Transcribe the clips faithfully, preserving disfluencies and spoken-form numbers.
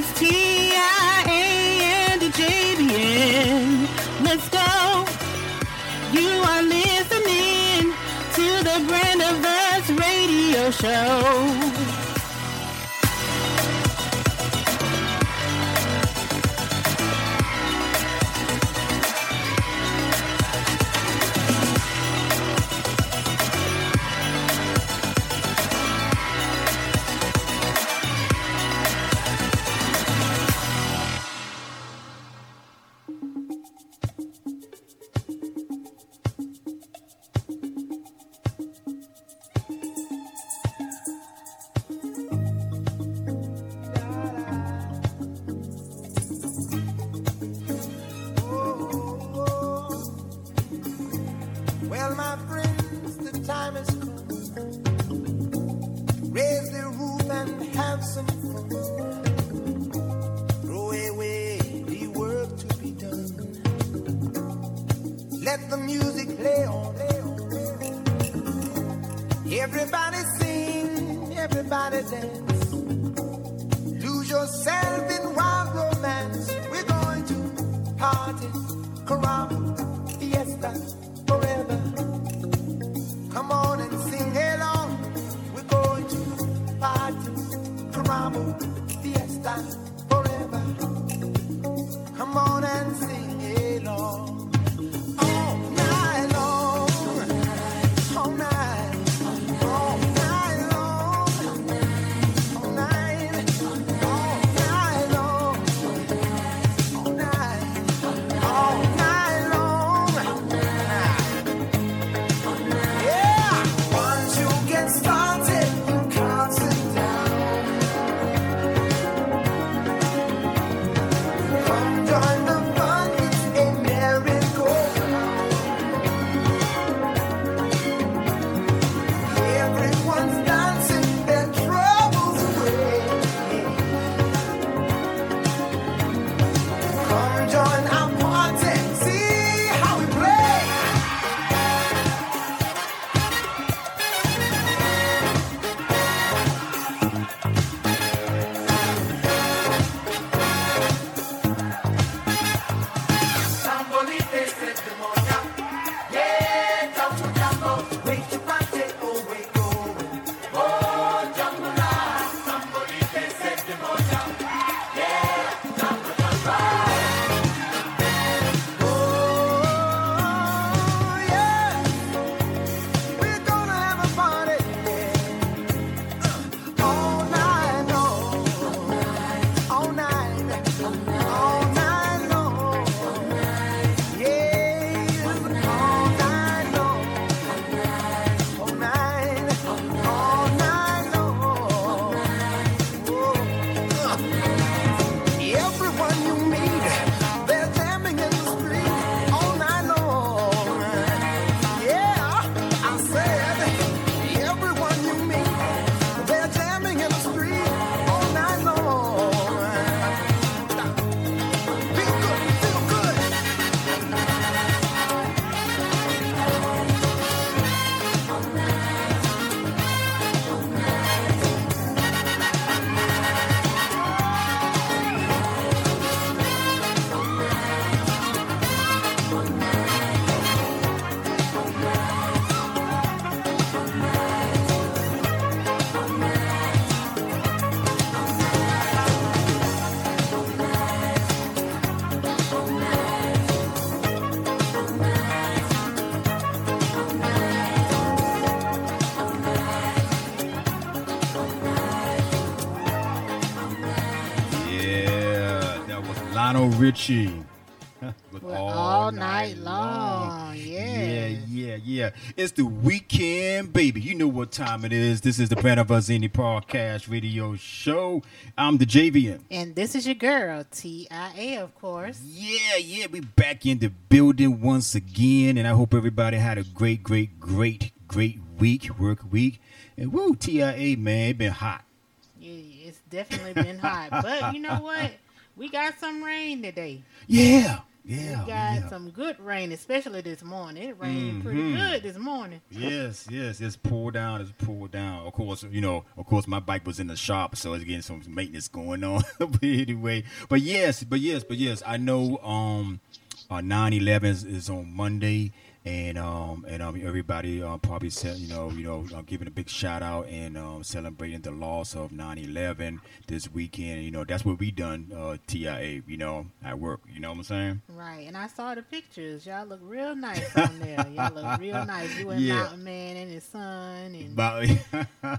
It's T I A N D J B N. Let's go. You are listening to the Brandiverse Radio Show. Richie with all, all night, night long. long. Yeah. Yeah, yeah, yeah. It's the weekend, baby. You know what time it is. This is the Brandiverse Indie Podcast Radio Show. I'm the J V M. And this is your girl, T I A, of course. Yeah, yeah. We back in the building once again. And I hope everybody had a great, great, great, great week, work week. And woo, T I A, man, it been hot. Yeah, it's definitely been hot. But you know what? We got some rain today. Yeah, Yeah, we got yeah. some good rain, especially this morning. It rained mm-hmm. pretty good this morning. Yes, yes, it's poured down, it's poured down. Of course, you know, of course, my bike was in the shop, so it's getting some maintenance going on. But anyway, but yes, but yes, but yes, I know. Um, uh, nine eleven is, is on Monday, and um, and um, everybody uh, probably said, you know, you know, uh, giving a big shout out and um, celebrating the loss of nine eleven this weekend. You know, that's what we done. Uh, T I A, you know, at work. You know what I'm saying? Right. And I saw the pictures. Y'all look real nice on there. Y'all look real nice. You and yeah. Mountain Man and his son. And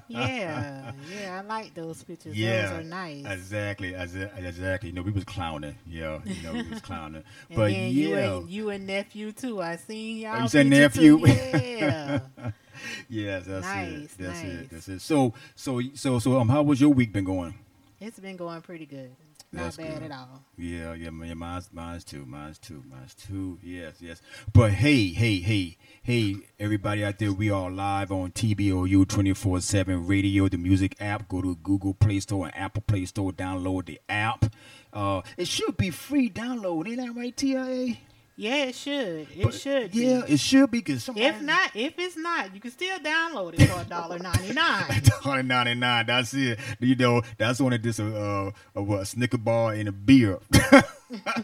yeah, yeah. I like those pictures. Yeah, those are nice. Exactly, exactly. You know, we was clowning. Yeah, you know, we was clowning. And but yeah, you and, you and nephew too. I seen y'all. You said nephew. Too. Yeah. Yes, that's nice, it. That's nice. it. That's it. So, so, so, so, um, how was your week been going? It's been going pretty good. Not That's bad good. At all. Yeah, yeah, mine's, mine's too, mine's too, mine's too. Yes, yes. But hey, hey, hey, hey, everybody out there, we are live on T B O U twenty-four seven radio, the music app. Go to Google Play Store and Apple Play Store. Download the app. Uh, it should be free download. Ain't that right, T I A? Yeah, it should. It but, should. Be. Yeah, it should be. Cause somebody... If not, if it's not, you can still download it for one dollar and ninety-nine cents. one dollar and ninety-nine cents. That's it. You know, that's only just a, uh, a, what, a Snicker bar and a beer.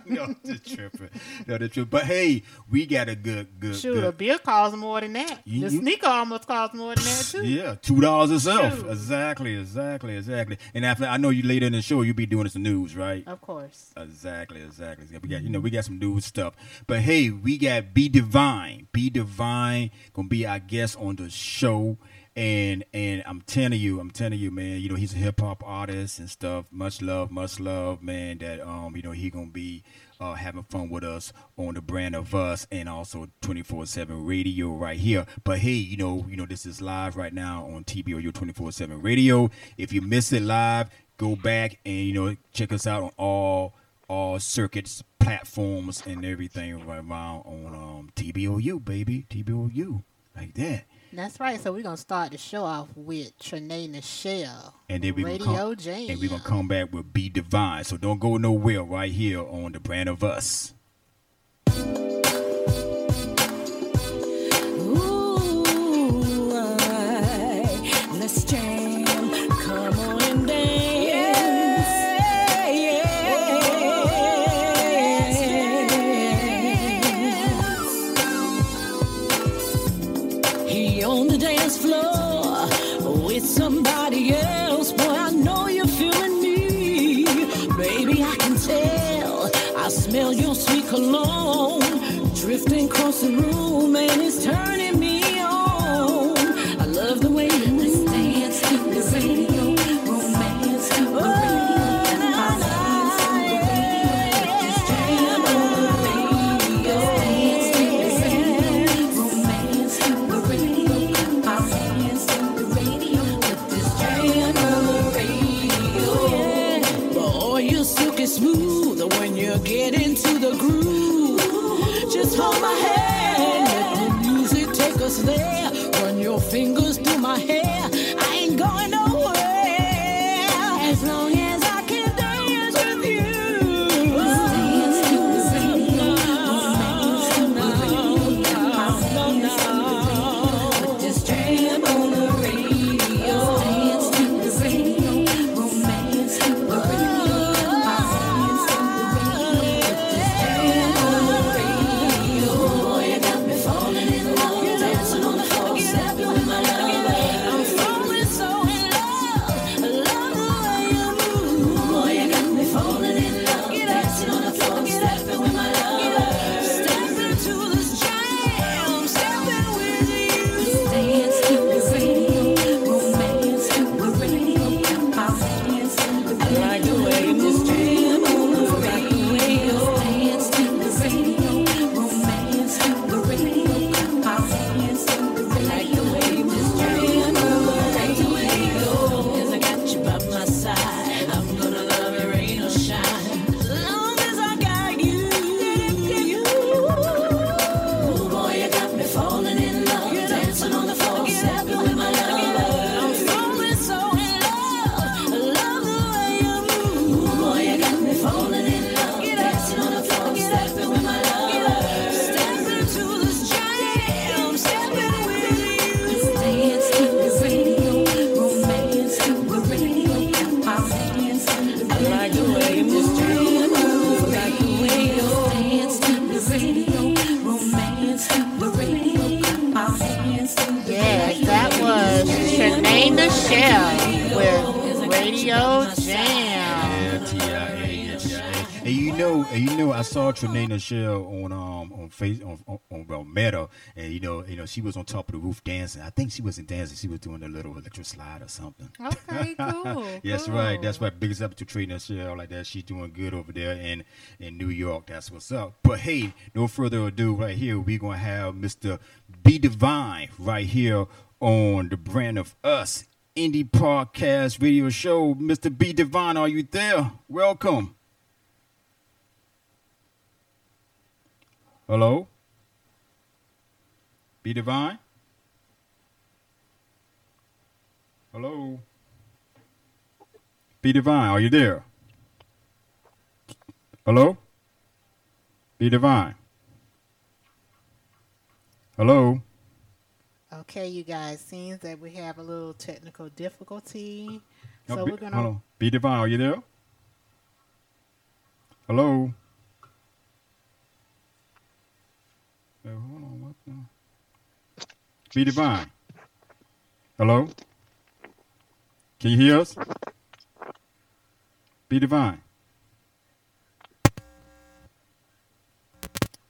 No, just tripping. No, the trip. But hey, we got a good, good. Shoot, good. A beer costs more than that. You, the you, sneaker almost costs more than that too. Yeah, two dollars itself. Shoot. Exactly, exactly, exactly. And after, I know you later in the show, you'll be doing some news, right? Of course. Exactly, exactly. We got, you know, we got some news stuff. But hey, we got B.Divine. B.Divine gonna be our guest on the show. And and I'm telling you, I'm telling you, man, you know, he's a hip hop artist and stuff. Much love, much love, man, that, um, you know, he going to be uh, having fun with us on the brand of us and also twenty-four seven radio right here. But hey, you know, you know, this is live right now on T B O U twenty-four seven radio. If you miss it live, go back and, you know, check us out on all all circuits, platforms and everything right now on um, T B O U, baby, T B O U like that. That's right. So we're going to start the show off with Trinae Nichelle and then we Radio come, Jam. And we're going to come back with B.Divine. So don't go nowhere right here on The Brand of Us. Ooh, right. Let's jam. Come on and dance. Somebody else, boy, I know you're feeling me. Baby, I can tell. I smell your sweet cologne drifting across the room, and it's turning me on. I love the way you move. Let's dance, the radio, romance, the radio. Oh, nah, yeah. Just jam on the radio. Let's dance, the radio, romance, the radio. I'll dance to the radio. Smooth when you get into the groove. Just hold my hand, let the music take us there. Run your fingers through my hair. I ain't going nowhere as long as. Yes, that was Trinae Nichelle with Radio Jam. Yeah, T I A, T I A. And you know, and you know, I saw Trinae Nichelle on um on face on on, on well, Meta, and you know, you know, she was on top of the roof dancing. I think she wasn't dancing; she was doing a little electric slide or something. Okay, cool. Yes, cool. Right. That's why biggest up to Trinae Nichelle like that. She's doing good over there in in New York. That's what's up. But hey, no further ado, right here we gonna have Mister B.Divine right here on the Brand of Us Indie Podcast Radio Show. Mister B.Divine, are you there? Welcome. Hello? B.Divine? Hello? B.Divine, are you there? Hello? B.Divine? Hello? Okay, you guys, seems that we have a little technical difficulty. No, so B- we're going to... B.Divine, are you there? Hello? Hold on, what the? B.Divine. Hello? Can you hear us? B.Divine.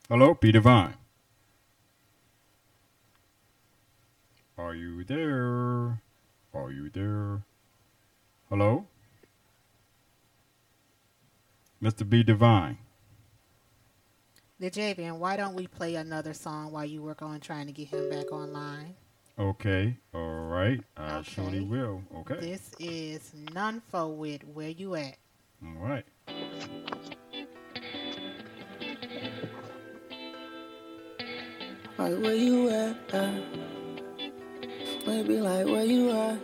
Hello, B.Divine. Are you there? Are you there? Hello? Mister B.Divine. The Javian, why don't we play another song while you work on trying to get him back online? Okay. All right. I okay. surely will. Okay. This is Nunfoe with Where You At. All right. Like, where you at? Uh, maybe like, where you at?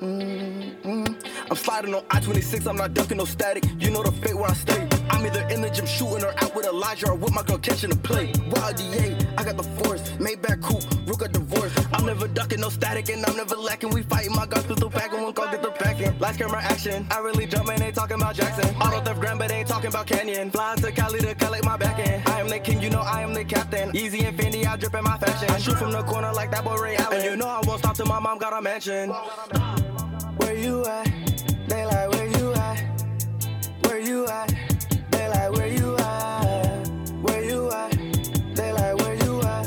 Mm-hmm. I'm sliding on I twenty-six, I'm not ducking no static. You know the fate where I stay. I'm either in the gym shooting or out with Elijah or with my girl catching a play. Wild D A, I got the force. Maybach coupe, Rook a divorce. I'm never ducking no static and I'm never lacking. We fighting my guns through the pack and one call get the packing. Last camera action, I really jumpin', ain't talking about Jackson. Auto theft grand, but ain't talking about Canyon. Flies to Cali to collect my back end. I am the king, you know I am the captain. Yeezy and Fendi, I drip in my fashion. I shoot from the corner like that boy Ray Allen. And you know I won't stop till my mom got a mansion. Where you at? They like where you at? Where you at? They like where you at? Where you at? They like where you at?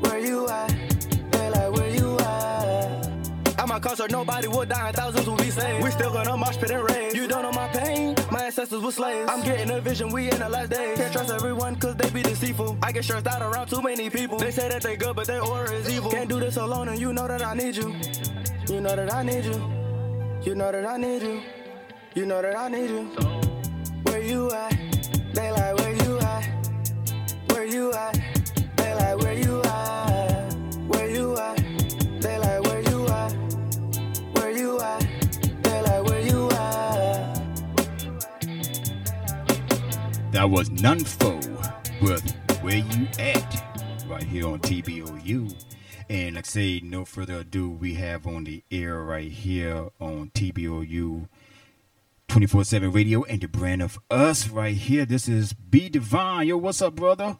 Where you at? They like where you at? At my concert, nobody would die and thousands will be saved. We still gonna march, pit, and rave. You don't know my pain. My ancestors were slaves. I'm getting a vision, we in the last days. Can't trust everyone cause they be deceitful. I get stressed out around too many people. They say that they good but their aura is evil. Can't do this alone and you know that I need you. You know that I need you. You know that I need you. You know that I need you. Where you at? They like where you at? Where you at? They like where you at? Where you at? They like where you at? Where you at? They like where you at? That was Nunfoe with Where You At right here on T B O U. And like I say, no further ado, we have on the air right here on T B O U twenty-four seven Radio and the Brand of Us right here. This is B.Divine. Yo, what's up, brother?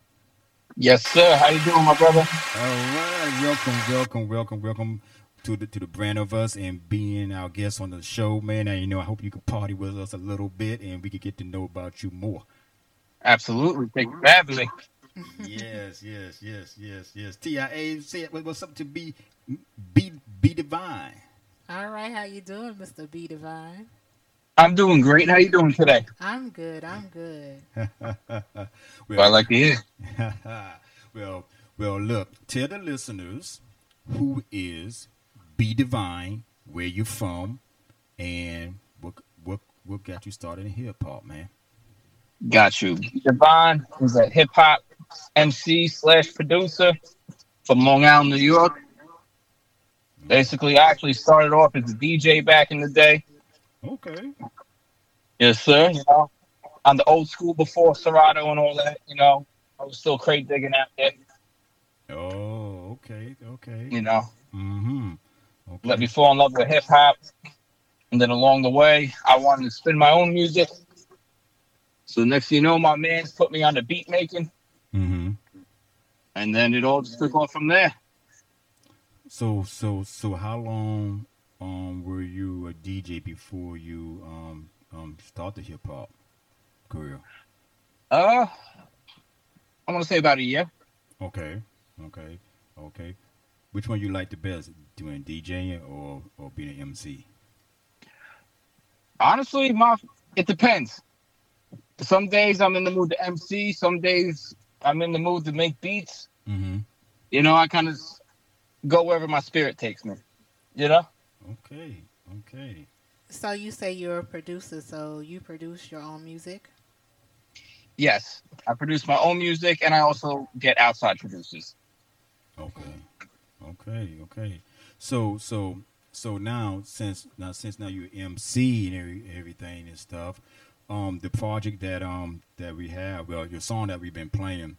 Yes, sir. How you doing, my brother? All right. Welcome, welcome, welcome, welcome to the to the Brand of Us and being our guest on the show, man. And, you know, I hope you can party with us a little bit and we can get to know about you more. Absolutely. Thank you for having me. yes, yes, yes, yes, yes. T I A, say it. What's up to B, B, B.Divine? All right, how you doing, Mister B.Divine? I'm doing great. How you doing today? I'm good. I'm good. well, well, I like to hear. well, well, look. Tell the listeners who is B.Divine, where you from, and what what what got you started in hip hop, man. Got you. B.Divine is a hip hop M C slash producer from Long Island, New York. Basically, I actually started off as a D J back in the day. Okay. Yes, sir. You know, I'm the old school before Serato and all that. You know, I was still crate digging out there. Oh, okay, okay. You know, mm-hmm. Okay. Let me fall in love with hip hop. And then along the way, I wanted to spin my own music. So next thing you know, my man's put me on to beat making. Mm-hmm. And then it all just took off from there. So, so, so how long um, were you a D J before you um, um, started hip hop career? Uh, I want to say about a year. Okay, okay, okay. Which one you like the best, doing DJing or, or being an M C? Honestly, my it depends. Some days I'm in the mood to M C. Some days I'm in the mood to make beats. Mm-hmm. You know, I kind of go wherever my spirit takes me, you know? Okay, okay. So you say you're a producer, so you produce your own music? Yes, I produce my own music, and I also get outside producers. Okay, okay, okay. So, so... So now, since now since now you're M C and every, everything and stuff, um, the project that um that we have, well, your song that we've been playing,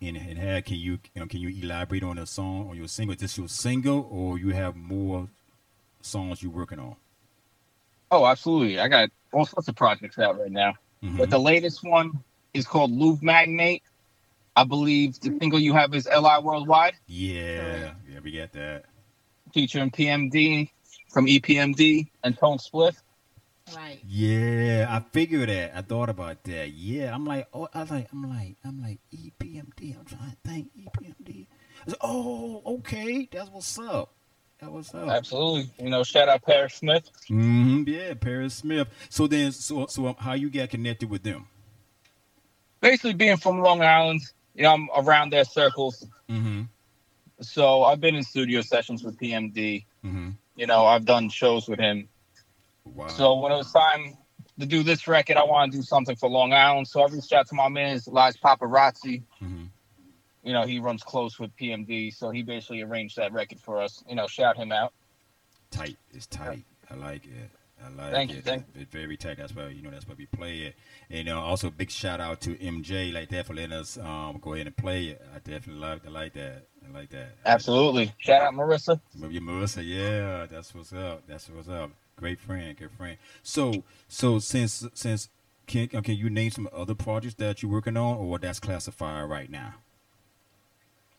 and, and had, can you um, can you elaborate on the song, on your single? Is this your single, or you have more songs you're working on? Oh, absolutely! I got all sorts of projects out right now, mm-hmm. but the latest one is called Louve Magnate. I believe the single you have is L I Worldwide. Yeah, yeah, we got that. Featuring P M D from E P M D and Tone Spliff. Right. Yeah, I figured that. I thought about that. Yeah, I'm like, oh, I was like, I'm like, I'm like E P M D. I'm trying to think E P M D. I was like, oh, okay, that's what's up. That what's up. Absolutely. You know, shout out Paris Smith. Mm-hmm. Yeah, Paris Smith. So then, so so how you got connected with them? Basically, being from Long Island, you know, I'm around their circles. Mm-hmm. So I've been in studio sessions with P M D. Mm-hmm. You know, I've done shows with him. Wow. So when it was time to do this record, I wanted to do something for Long Island. So I reached out to my man, Elias Paparazzi. Mm-hmm. You know, he runs close with P M D. So he basically arranged that record for us. You know, shout him out. Tight. It's tight. I like it. I like thank it. You, thank it's very tight. That's why, you know, that's why we play it. And uh, also big shout out to M J like that for letting us um, go ahead and play it. I definitely like, I like that. I like that. Absolutely. Shout out Marissa. Maybe Marissa, yeah. That's what's up. That's what's up. Great friend, good friend. So so since since can can you name some other projects that you're working on or that's classified right now?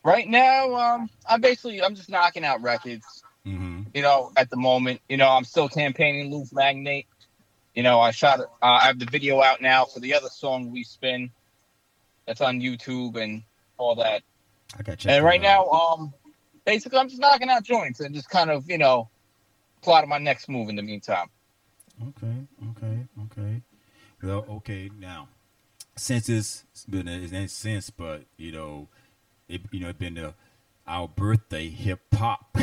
Right now, um, I basically I'm just knocking out records. Mm-hmm. You know, at the moment, you know, I'm still campaigning Louve Magnate. You know, I shot, uh, I have the video out now for the other song we spin. That's on YouTube and all that. I got you. And right now, um, basically, I'm just knocking out joints and just kind of, you know, plotting my next move in the meantime. Okay, okay, okay. Well, okay. Now, since it's been, it ain't since, but you know, it, you know, it's been the our birthday hip hop,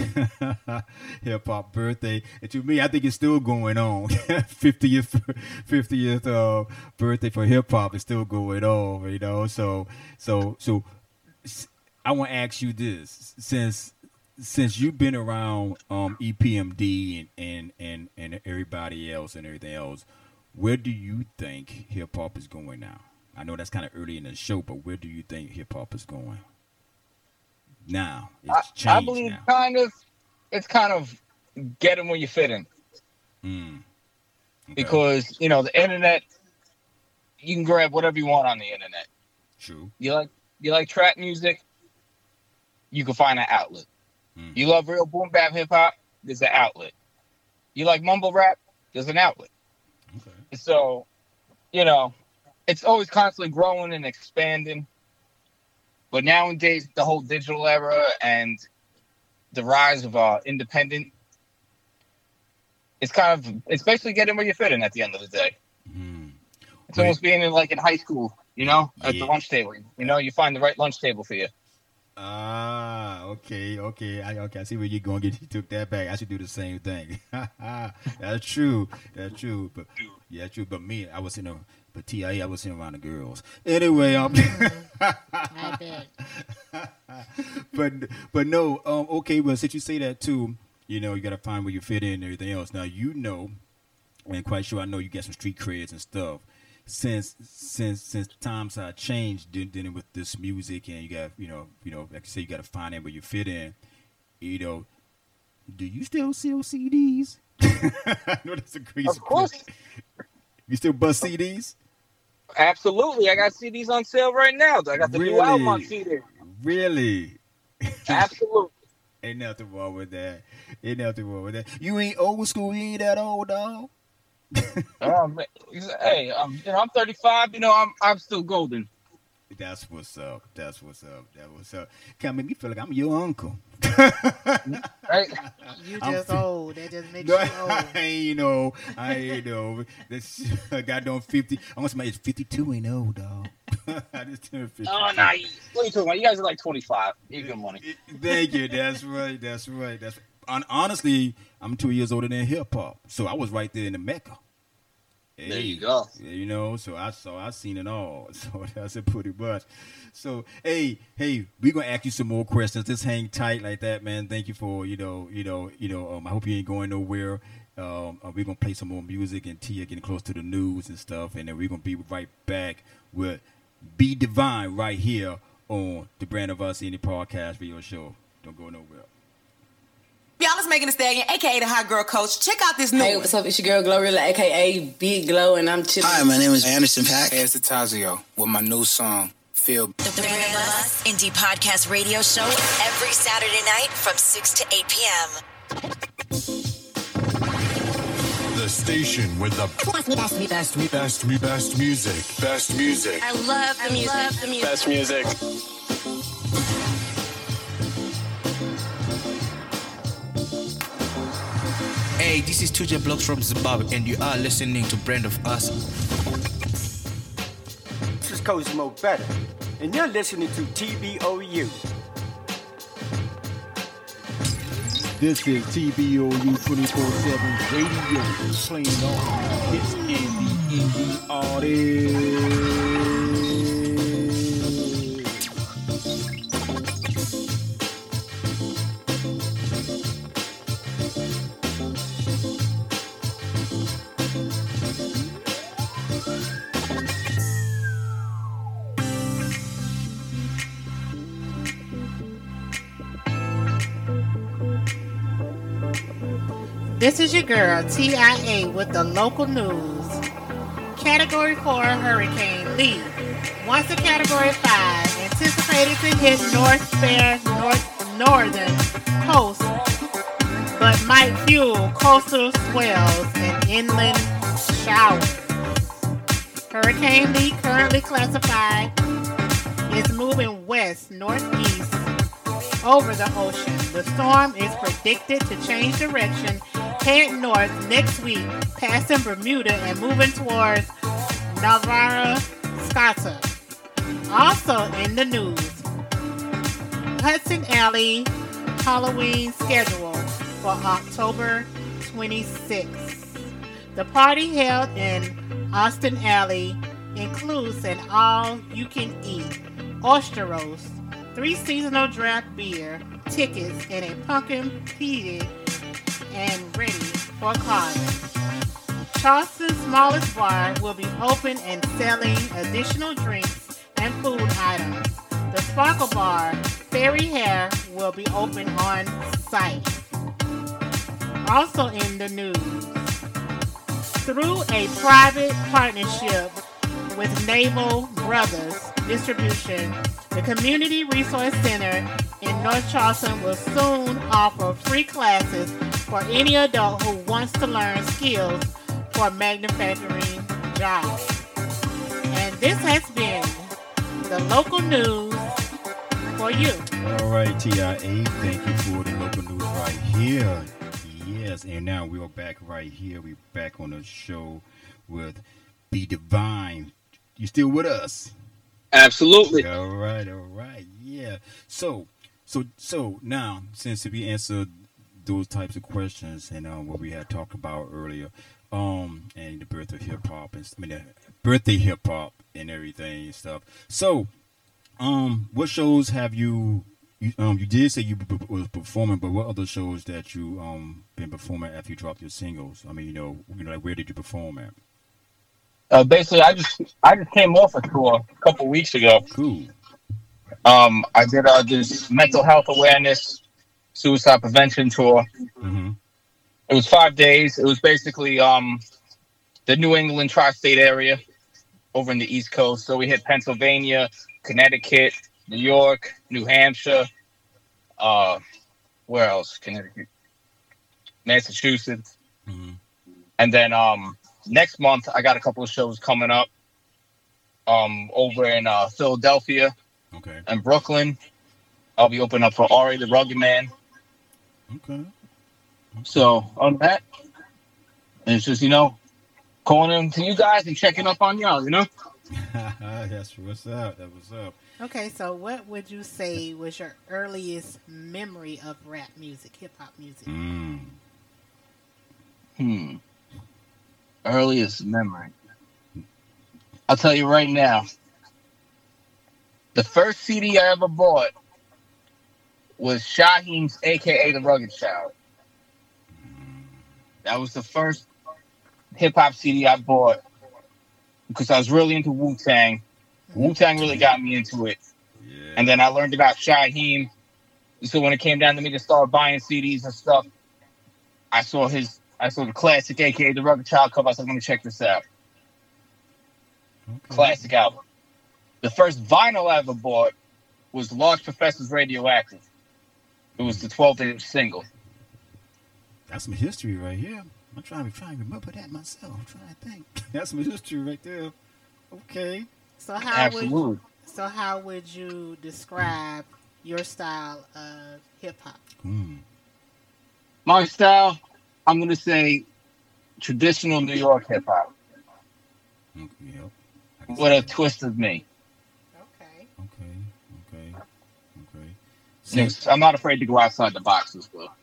hip hop birthday. And to me, I think it's still going on. fiftieth, fiftieth uh, birthday for hip hop is still going on. You know, so, so, so. I want to ask you this: since since you've been around um, E P M D and, and and and everybody else and everything else, where do you think hip hop is going now? I know that's kind of early in the show, but where do you think hip hop is going now? It's changed. I, I believe now. kind of it's kind of get 'em where you fit in, mm. okay. because you know the internet, you can grab whatever you want on the internet. True. You like you like trap music. You can find an outlet. Mm. You love real boom bap hip hop, there's an outlet. You like mumble rap, there's an outlet. Okay. So, you know, it's always constantly growing and expanding. But nowadays, the whole digital era and the rise of uh, independent, it's kind of, it's basically getting where you fit in at the end of the day. Mm. It's Wait. almost being in, like in high school, you know, at yeah. the lunch table. You know, you find the right lunch table for you. Ah, okay, okay, I, okay. I see where you're going. You took that back. I should do the same thing. That's true. That's true. But yeah, that's true. But me, I was in a. But T I A, I was in around the girls. Anyway, um. I bet. But but no, um. Okay, well, since you say that too, you know, you gotta find where you fit in and everything else. Now you know, and quite sure I know you got some street creds and stuff. Since since since times have changed dealing with this music, and you got you know you know like I say you got to find out where you fit in. You know, do you still sell C Ds? That's a crazy of course. Question. You still bust C Ds? Absolutely. I got C Ds on sale right now. I got the really? new album on C D. Really? Absolutely. Ain't nothing wrong with that. Ain't nothing wrong with that. You ain't old school. You ain't that old, dog. um, hey, I'm, you know, I'm thirty-five. You know, I'm I'm still golden. That's what's up. That's what's up. That's what's up. Can't make me feel like I'm your uncle. Right? You just I'm, old. That just makes no, you old. I ain't old. I ain't old. This guy done fifty. I want somebody that's fifty-two ain't old, dog. I just turned fifty. Oh, no. What are you talking about? You guys are like twenty-five. You good money. Thank you. That's right. That's right. That's right. Honestly, I'm two years older than hip hop. So I was right there in the Mecca. There hey, you go. You know, so I saw, I seen it all. So that's a pretty much. So hey, hey, we're gonna ask you some more questions. Just hang tight like that, man. Thank you for you know, you know, you know. Um, I hope you ain't going nowhere. Um, we're gonna play some more music and Tia getting close to the news and stuff, and then we're gonna be right back with B.Divine right here on the Brand of Us Any Podcast Radio Show. Don't go nowhere. Y'all is Megan Thee Stallion, a k a the Hot Girl Coach. Check out this new Hey, what's up? It's your girl, GloRilla, a k a. Big Glow, and I'm chilling. Hi, my name is Anderson Paak. Hey, it's Tazio with my new song, Feel. The Brand of Us Indie Podcast Radio Show every Saturday night from six to eight p.m. The station with the best, best, best, best, best, best music. Best music. I love the I music. Love the music. Best music. Hey, this is two J Blocks from Zimbabwe, and you are listening to Brand of Us. This is Coach Mo Better, and you're listening to T B O U. This is T B O U twenty-four seven radio, playing all hits and the indie artists. This is your girl, T I A, with the local news. Category four Hurricane Lee. Once a Category five, anticipated to hit North Fair, North Northern Coast, but might fuel coastal swells and inland showers. Hurricane Lee, currently classified, is moving west, northeast, over the ocean. The storm is predicted to change direction, head north next week, passing Bermuda and moving towards Nova Scotia. Also in the news, Hudson Alley Halloween schedule for October twenty-sixth. The party held in Austin Alley includes an all-you-can-eat oyster roast, three seasonal draft beer tickets, and a pumpkin peated and ready for carving. Charleston's smallest bar will be open and selling additional drinks and food items. The Sparkle Bar Fairy Hair will be open on site. Also in the news, through a private partnership with Naval Brothers Distribution, the Community Resource Center in North Charleston will soon offer free classes for any adult who wants to learn skills for manufacturing jobs. And this has been the local news for you. All right, T I A, thank you for the local news right here. Yes, and now we are back right here. We're back on the show with B.Divine. You still with us? Absolutely. All right, all right, yeah. So, so, so now, since we answered those types of questions and uh, what we had talked about earlier, um, and the birth of hip hop and I mean, the birthday hip hop and everything and stuff. So, um, what shows have you? You um, you did say you b- was performing, but what other shows that you um been performing after you dropped your singles? I mean, you know, you know, like where did you perform at? Uh, basically, I just I just came off a tour a couple weeks ago. Cool. Um, I did uh, this mental health awareness, suicide prevention tour. Mm-hmm. It was five days. It was basically um, the New England tri-state area over in the East Coast. So we hit Pennsylvania, Connecticut, New York, New Hampshire. Uh, where else? Connecticut, Massachusetts. Mm-hmm. And then um, next month, I got a couple of shows coming up um, over in uh, Philadelphia okay. and Brooklyn. I'll be opening up for Ari the Rugged Man. Okay. Okay. So on that, it's just, you know, calling in to you guys and checking up on y'all, you know? That's what's up. That was up. Okay, so what would you say was your earliest memory of rap music, hip hop music? Mm. Hmm. Earliest memory. I'll tell you right now. The first C D I ever bought was Shyheim's, A K A The Rugged Child. That was the first hip-hop C D I bought because I was really into Wu-Tang. Wu-Tang really got me into it. Yeah. And then I learned about Shyheim. So when it came down to me to start buying C Ds and stuff, I saw his, I saw the classic, A K A The Rugged Child cover. I said, let me check this out. Okay. Classic album. The first vinyl I ever bought was Large Professor's Radioactive. It was the twelve-inch single. That's some history right here. I'm trying to trying to remember that myself. I'm trying to think. That's some history right there. Okay. So how Absolutely. would so how would you describe your style of hip hop? Mm. My style, I'm gonna say traditional New York hip hop. Yep. With a that. twist of me. Okay. Okay. Okay. Okay. So, yes, I'm not afraid to go outside the box as well.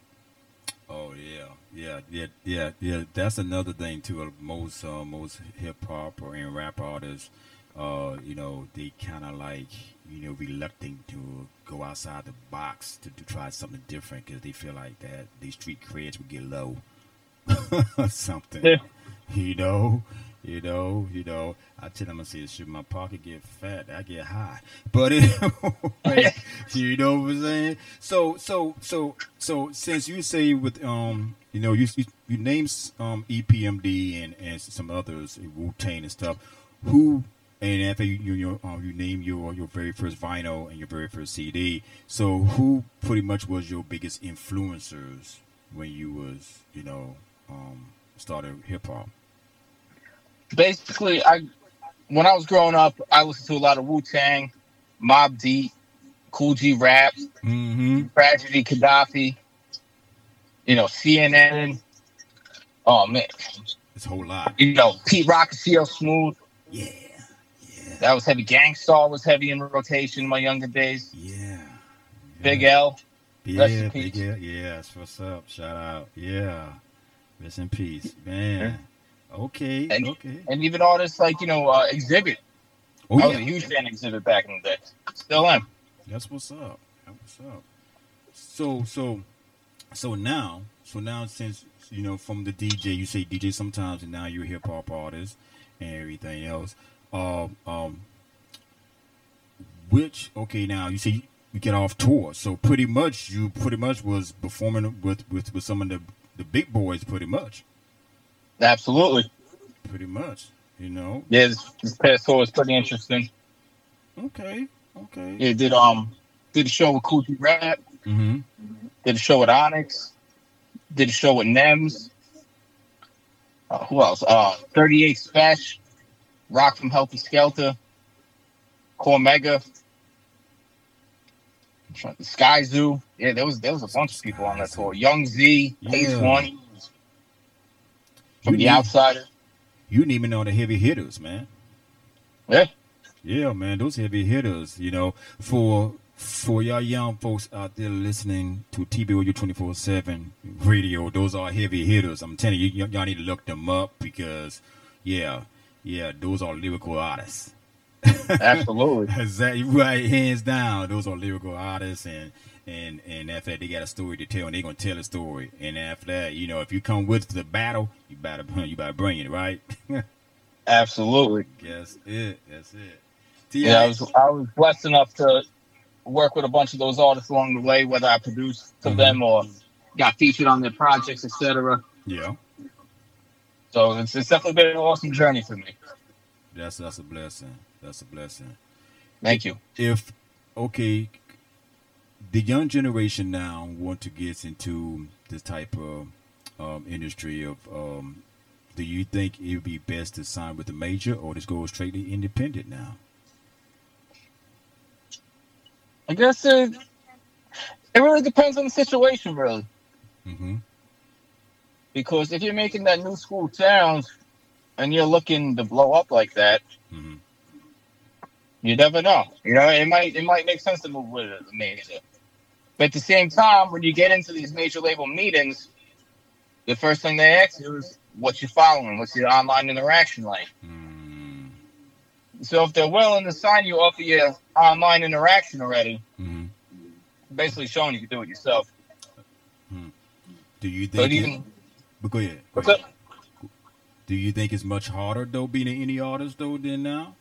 Oh yeah, yeah, yeah, yeah, yeah. That's another thing too. Most uh, most hip hop or and rap artists, uh, you know, they kind of like you know reluctant to go outside the box to, to try something different because they feel like that these street creds would get low, something. Yeah. You know, you know, you know. I tell them I say, "Should my pocket get fat? I get high." But anyway, you know what I'm saying? So, so, so, so, since you say with um, you know, you you, you named um E P M D and, and some others, Wu-Tang and stuff. Who and after you you you, um, you name your your very first vinyl and your very first C D. So, who pretty much was your biggest influencers when you was you know um started hip hop? Basically, I when I was growing up, I listened to a lot of Wu-Tang, Mobb Deep, Kool G Rap, mm-hmm. Tragedy, Gaddafi, you know, C N N. Oh, man. It's a whole lot. You know, Pete Rock and C L Smooth. Yeah. Yeah. That was heavy. Gangstar was heavy in rotation in my younger days. Yeah. yeah. Big L. Yeah, Big L. Yeah, that's what's up. Shout out. Yeah. Rest in peace. Man. Mm-hmm. Okay, and, okay. And even artists like, you know, uh, Xzibit. Oh, I was yeah. a huge fan of Xzibit back in the day. Still am. That's what's up. That's what's up. So, so, so now, so now since, you know, from the D J, you say D J sometimes, and now you're a hip-hop artist and everything else. Um, um, which, okay, now you see you get off tour. So pretty much, you pretty much was performing with, with, with some of the, the big boys pretty much. Absolutely. Pretty much, you know. Yeah, this, this past tour was pretty interesting. Okay, okay. Yeah, did um did a show with Kool G Rap. Mm-hmm. Did a show with Onyx. Did a show with Nems. Uh, who else? Uh, thirty-eight Special, Rock from Helter Skelter, Core Mega, Sky Zoo. Yeah, there was there was a bunch of people on that tour. Young Z, Ace yeah. One. From you the outsider. You didn't even know the heavy hitters, man. Yeah. Yeah, man. Those heavy hitters, you know, for for y'all young folks out there listening to T B O U twenty-four seven radio, those are heavy hitters. I'm telling you, y- y'all need to look them up because, yeah, yeah, those are lyrical artists. Absolutely. Exactly right. Hands down, those are lyrical artists and And and after that, they got a story to tell, and they're gonna tell a story. And after that, you know, if you come with the battle, you better you better bring it, right? Absolutely. That's it. That's it. T- yeah, I was I was blessed enough to work with a bunch of those artists along the way, whether I produced for mm-hmm. them or got featured on their projects, et cetera. Yeah. So it's, it's definitely been an awesome journey for me. That's that's a blessing. That's a blessing. Thank you. If okay, the young generation now want to get into this type of um, industry of. Um, do you think it would be best to sign with a major or just go strictly independent now? I guess it, it really depends on the situation, really. Mm-hmm. Because if you're making that new school sound and you're looking to blow up like that, mm-hmm. you never know. You know, it might it might make sense to move with a major. But at the same time, when you get into these major label meetings, the first thing they ask you is, what's your following? What's your online interaction like? Mm. So if they're willing to sign you off of your online interaction already, mm-hmm. basically showing you can do it yourself. Mm. Do you think? But even, it, but go ahead. Go ahead. Do you think it's much harder though being an indie artist though than now?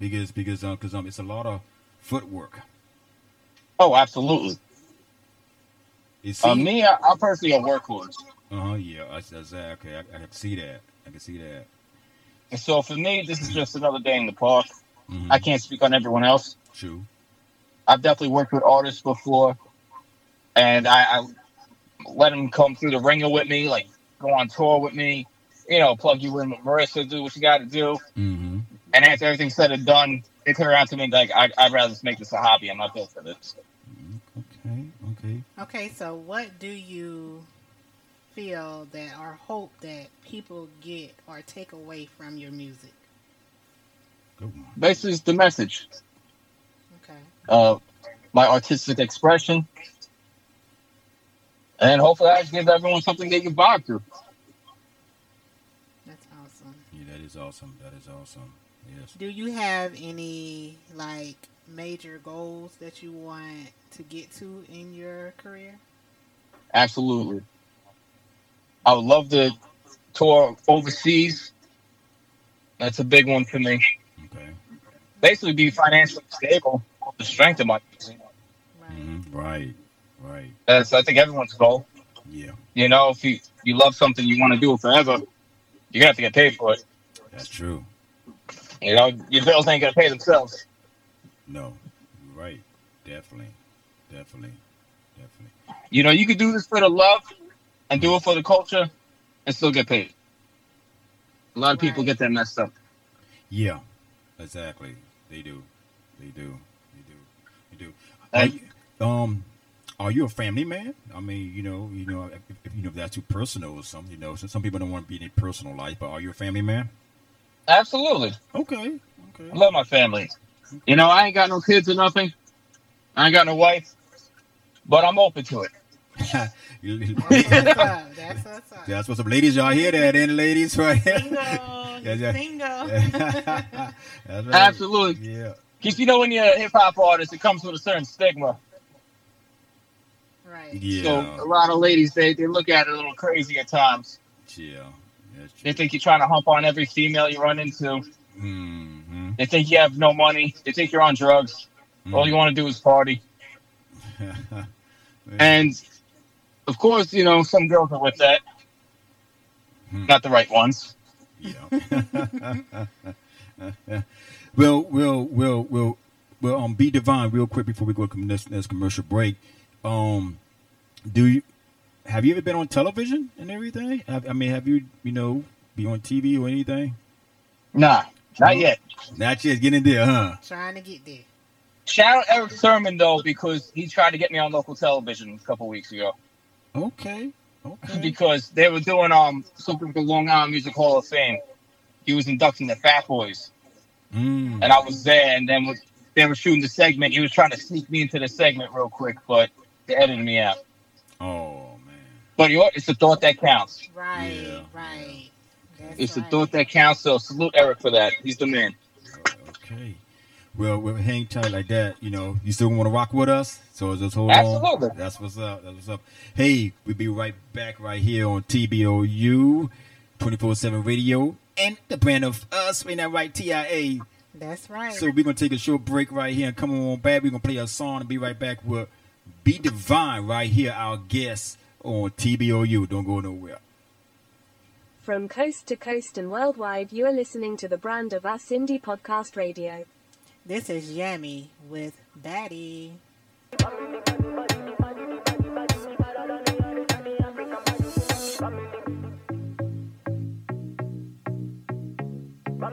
Because because um because um it's a lot of footwork. Oh, absolutely. Uh, me, I, I personally a workhorse. Uh huh. Yeah. I, I, okay. I, I can see that. I can see that. And so for me, this is just another day in the park. Mm-hmm. I can't speak on everyone else. True. I've definitely worked with artists before, and I, I let them come through the ringer with me, like go on tour with me. You know, plug you in with Marissa, do what you got to do. Mm-hmm. And after everything's said and done, they turn around to me like, I, I'd rather just make this a hobby. I'm not built for this. Okay. Okay. Okay. So, what do you feel that or hope that people get or take away from your music? Basically, it's the message. Okay. Uh, my artistic expression, and hopefully, I give everyone something they can vibe to. That's awesome. Yeah, that is awesome. That is awesome. Yes. Do you have any like? major goals that you want to get to in your career? Absolutely. I would love to tour overseas. That's a big one for me. Okay. Basically, be financially stable with the strength of my music. Right. Mm-hmm. Right. Right. That's I think everyone's goal. Yeah. You know, if you, you love something, you want to do it forever. You're gonna have to get paid for it. That's true. You know, your bills ain't gonna pay themselves. No, you're right. Definitely. Definitely. Definitely. You know, you could do this for the love and do it for the culture and still get paid. A lot of people get that messed up. Yeah, exactly. They do. They do. They do. They do. Are you, um, are you a family man? I mean, you know, you know, if, you know, if that's too personal or something, you know, so some people don't want to be in their personal life, but are you a family man? Absolutely. Okay. Okay. I love my family. You know, I ain't got no kids or nothing. I ain't got no wife, but I'm open to it. That's what's up. That's what's up. That's what's up. Ladies, y'all hear that, then, ladies? Single. That's single. That's right. Absolutely. Yeah. Because you know, when you're a hip-hop artist, it comes with a certain stigma. Right. Yeah. So a lot of ladies, they, they look at it a little crazy at times. Yeah. That's true. They think you're trying to hump on every female you run into. Hmm. They think you have no money. They think you're on drugs. Mm. All you want to do is party. And, of course, you know, some girls are with that. Mm. Not the right ones. Yeah. well, well, well, well, well, um, B.Divine, real quick before we go to this, this commercial break. Um, do you, have you ever been on television and everything? I, I mean, have you, you know, be on T V or anything? Nah. Not yet. Not yet. Getting there, huh? Trying to get there. Shout out Eric Sermon, though, because he tried to get me on local television a couple weeks ago. Okay. Okay. Because they were doing um something for Long Island Music Hall of Fame. He was inducting the Fat Boys. Mm. And I was there, and then they were shooting the segment. He was trying to sneak me into the segment real quick, but they edited me out. Oh, man. But you know, it's the thought that counts. Right, yeah. Right. That's it's right. The thought that counts, so salute Eric for that. He's the man. Okay. Well, we'll hang tight like that. You know, you still want to rock with us? So just hold Absolutely. on. Absolutely. That's what's up. That's what's up. Hey, we'll be right back right here on T B O U, twenty-four seven Radio, and the brand of us. Ain't that right, T I A? That's right. So we're going to take a short break right here and come on back. We're going to play a song and be right back with B.Divine right here, our guest on T B O U. Don't go nowhere. From coast to coast and worldwide, you are listening to the brand of us indie podcast radio. This is Yami with Batty.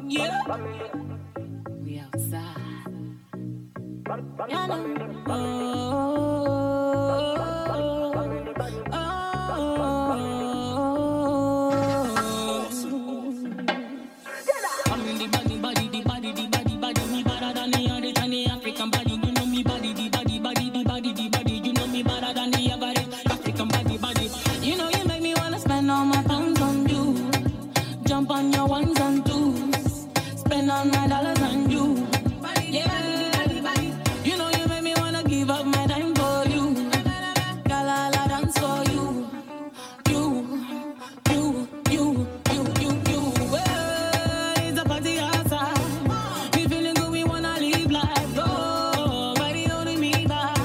Yeah. We outside. Yeah, no. Oh, oh, oh. I'm in the body, body, the body, the body, body. Me better than the other, than the African body. You know me body, the body, body, the body, the body. You know me better than the average African body, body. You know you make me wanna spend all my pounds on you. Jump on your ones and twos. Spend all my dollars on you. Yeah. You know you make me wanna give up my time for you. Girl, I'll dance for you. You, you, you, you, you, you. Well, it's a party outside. We feeling good, we wanna live life. Oh, nobody holding me back.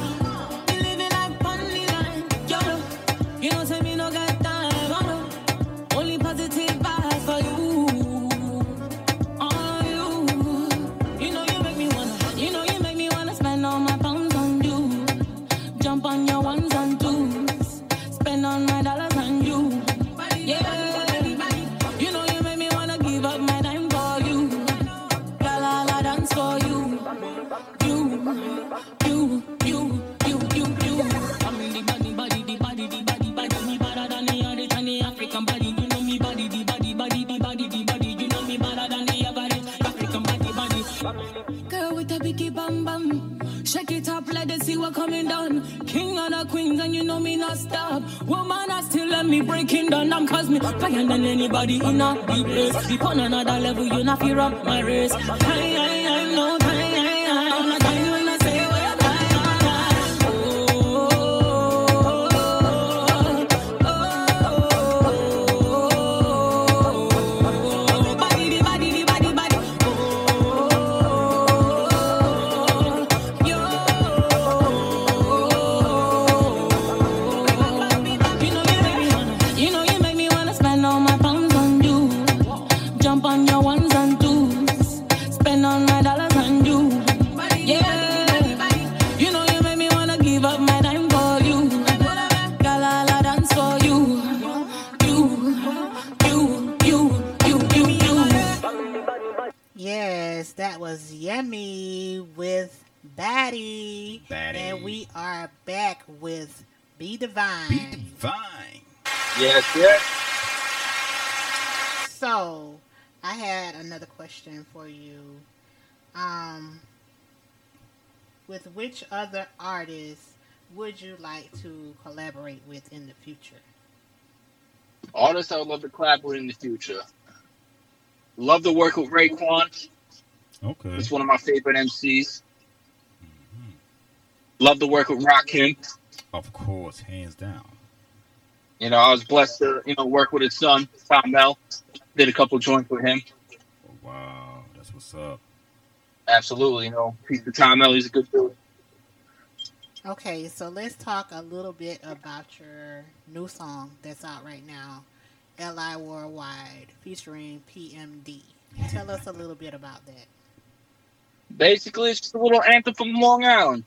We living like funny line. Yo, you don't say me no got time. Oh, no. Only positive vibes for you. On your ones and twos, spend all my dollars on you. Yeah, you know you make me wanna give up my time for you. La la la, dance for you. You, you, you, you, you, you. I'm in the body, body, the body, the body, body. Me better than the other, than the African body. You know me body, the body, body, the body, the body. You know me better than the average African body, body. Girl with a big bam bam. Shake it up, let us see what coming down. King and the queens, and you know me not stop. Woman, I still let me break him down. I'm cause me higher than anybody in a deep place. Deep on another level, you not fear up my race. I, I, I'm no time. Yummy with Batty. Batty, and we are back with B.Divine. B.Divine, yes, yes. So, I had another question for you. Um, with which other artists would you like to collaborate with in the future? Artists I would love to collab with in the future. Love to work with Raekwon. Okay. It's one of my favorite M Cs. Mm-hmm. Love to work with Rakim. Of course, hands down. You know, I was blessed to, you know, work with his son, Tom Mel. Did a couple joints with him. Oh, wow, that's what's up. Absolutely, you know, piece of Tom Mel, he's a good dude. Okay, so let's talk a little bit about your new song that's out right now, L I. Worldwide, featuring P M D. Tell us a little bit about that. Basically, it's just a little anthem from Long Island.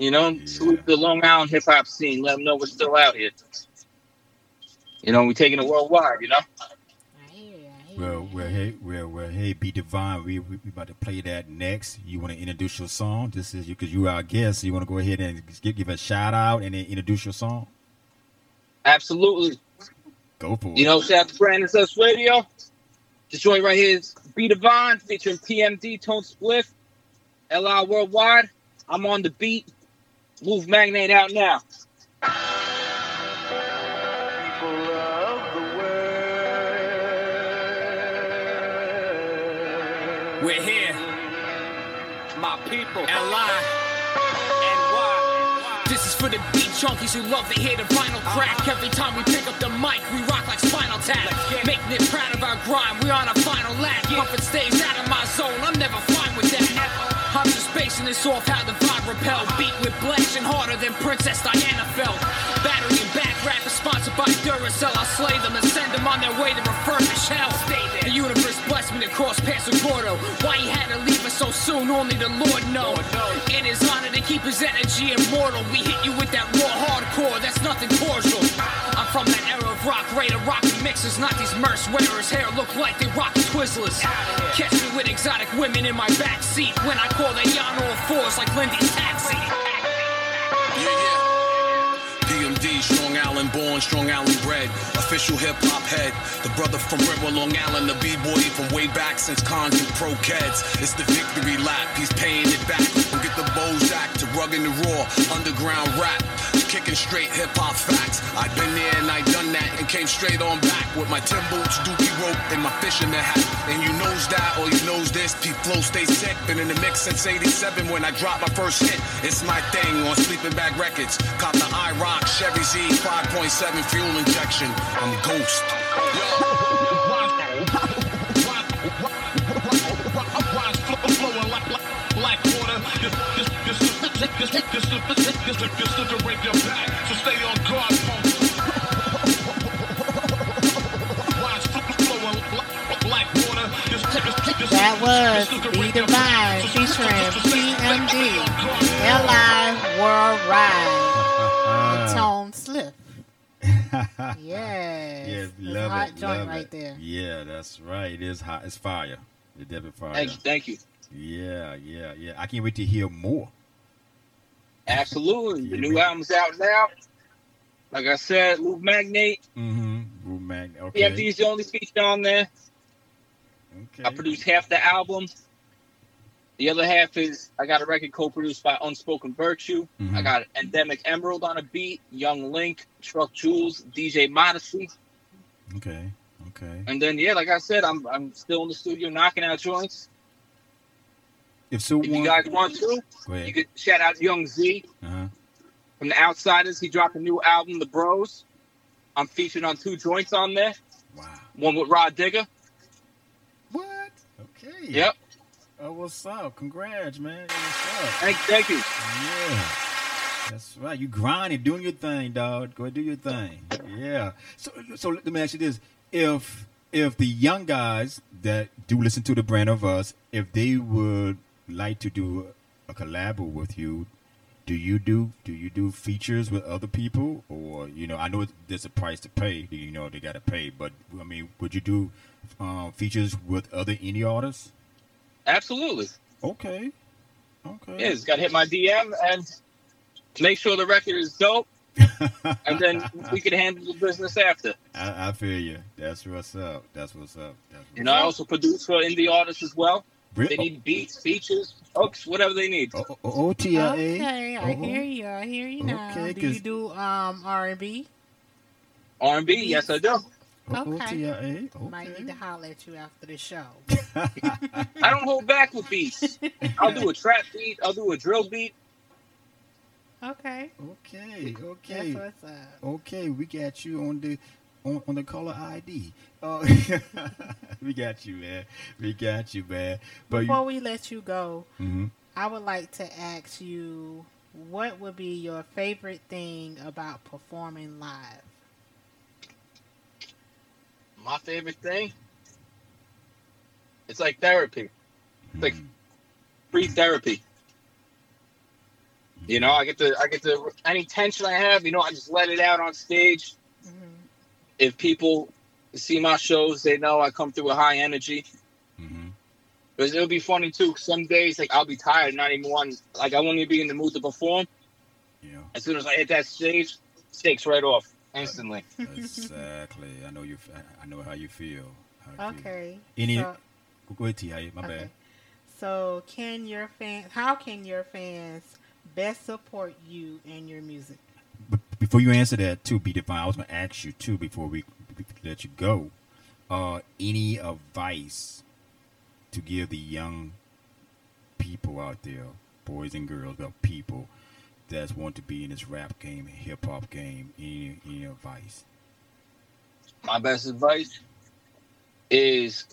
You know, yeah. Salute the Long Island hip hop scene. Let them know we're still out here. You know, we're taking it worldwide. You know. I hear you, I hear well, well, hey, well, well, hey, B.Divine, we we about to play that next. You want to introduce your song? This is you because you are our guest. So you want to go ahead and give, give a shout out and then introduce your song. Absolutely. Go for it. You know, shout out to Brandon Sus Radio. This joint right here is B.Divine featuring P M D, Tone Spliff, L I. Worldwide. I'm on the beat. Louve Magnate out now. We're here. My people. L I. N Y. This is for the beat junkies who love to hear the vinyl crack. Uh-huh. Every time we pick up the mic, we rock like Spinal Tap. Making it proud of our grind, we on our final lap. Yeah. Puffin' stays out of my zone, I'm never fine with that. Uh-huh. I'm just basing this off how the vibe repel. Uh-huh. Beat with blast and harder than Princess Diana felt. Battering back rappers way to refurbish hell. Stay there. The universe blessed me to cross past a Gordo. Why he had to leave us so soon, only the Lord knows. In his honor to keep his energy immortal, we hit you with that raw hardcore, that's nothing cordial. I'm from that era of rock, Ray to rock mixers, not these merch wearers. Hair look like they rock Twizzlers. Catch me with exotic women in my backseat when I call that Yana on fours like Lindy's taxi. P M D, Strong Island born, Strong Island bred, official hip-hop head, the brother from River Long Island, the b-boy from way back since cons and pro kids. It's the victory lap, he's paying it back. We'll get the Bozak to Rug and the Raw, underground rap, kicking straight hip-hop facts. I've been there and I done that and came straight on back with my tin boots, doobie rope, and my fishing hat. And you knows that, or you knows this, P-Flow stay sick. Been in the mix since eighty-seven when I dropped my first hit. It's my thing on Sleeping Bag Records. Cop the I-Rock. Chevy Z five point seven fuel injection. I'm Ghost. Black water. Just to break your back. So stay on guard, punk. That was B.Divine featuring P M D, L I. Worldwide. Tone Spliff. Yes. Yeah, love hot it, joint love right it. There. Yeah, that's right. It is hot. It's fire. It's definitely fire. Thank you. Thank you. Yeah, yeah, yeah. I can't wait to hear more. Absolutely. The new album's out now. Like I said, Louve Magnate. Mm-hmm. Louve Magnate. Okay. P M D is the only feature on there. Okay. I produced half the album. The other half is, I got a record co-produced by Unspoken Virtue. Mm-hmm. I got Endemic Emerald on a beat, Young Link, Truck Jules, D J Modesty. Okay, okay. And then, yeah, like I said, I'm I'm still in the studio knocking out joints. If so, if one, you guys want to, you could shout out Young Z. Uh-huh. From The Outsiders, he dropped a new album, The Bros. I'm featured on two joints on there. Wow. One with Rod Digger. What? Okay. Yep. Oh, what's up? Congrats, man. What's up? Thank, thank you. Yeah. That's right. You grinding, doing your thing, dog. Go ahead, do your thing. Yeah. So so let me ask you this. If if the young guys that do listen to the brand of us, if they would like to do a collab with you, do you do do you do features with other people? Or, you know, I know there's a price to pay, you know, they gotta pay, but I mean, would you do um, features with other indie artists? Absolutely. Okay. Okay. Yeah, just gotta hit my D M and make sure the record is dope, and then we can handle the business after. I, I feel you. That's what's up. That's what's up. That's what's you know, up. I also produce for indie artists as well. They need beats, features, hooks, whatever they need. O T I A. Okay, I hear you. I hear you now. Do you do um R and B? R and B, yes, I do. Okay. okay. Might need to holler at you after the show. I don't hold back with beats. I'll do a trap beat. I'll do a drill beat. Okay. Okay. Okay. That's what's up. Okay. We got you on the on, on the caller I D. Uh, we got you, man. We got you, man. But before you... we let you go, mm-hmm. I would like to ask you, what would be your favorite thing about performing live? My favorite thing? It's like therapy. It's like free therapy. You know, I get to, I get to, any tension I have, you know, I just let it out on stage. Mm-hmm. If people see my shows, they know I come through with high energy. Mm-hmm. Because it'll be funny too. Some days, like, I'll be tired, not even one, like, I won't even be in the mood to perform. Yeah. As soon as I hit that stage, stakes right off. Instantly. Exactly. I know you. I know how you feel. How you okay. Feel. Any? So, go ahead, T I A. My okay. bad. So, can your fans? How can your fans best support you and your music? But before you answer that, too, B.Divine, I was going to ask you too before we let you go. Uh, any advice to give the young people out there, boys and girls, but people that's want to be in this rap game, hip hop game, any, any advice? My best advice is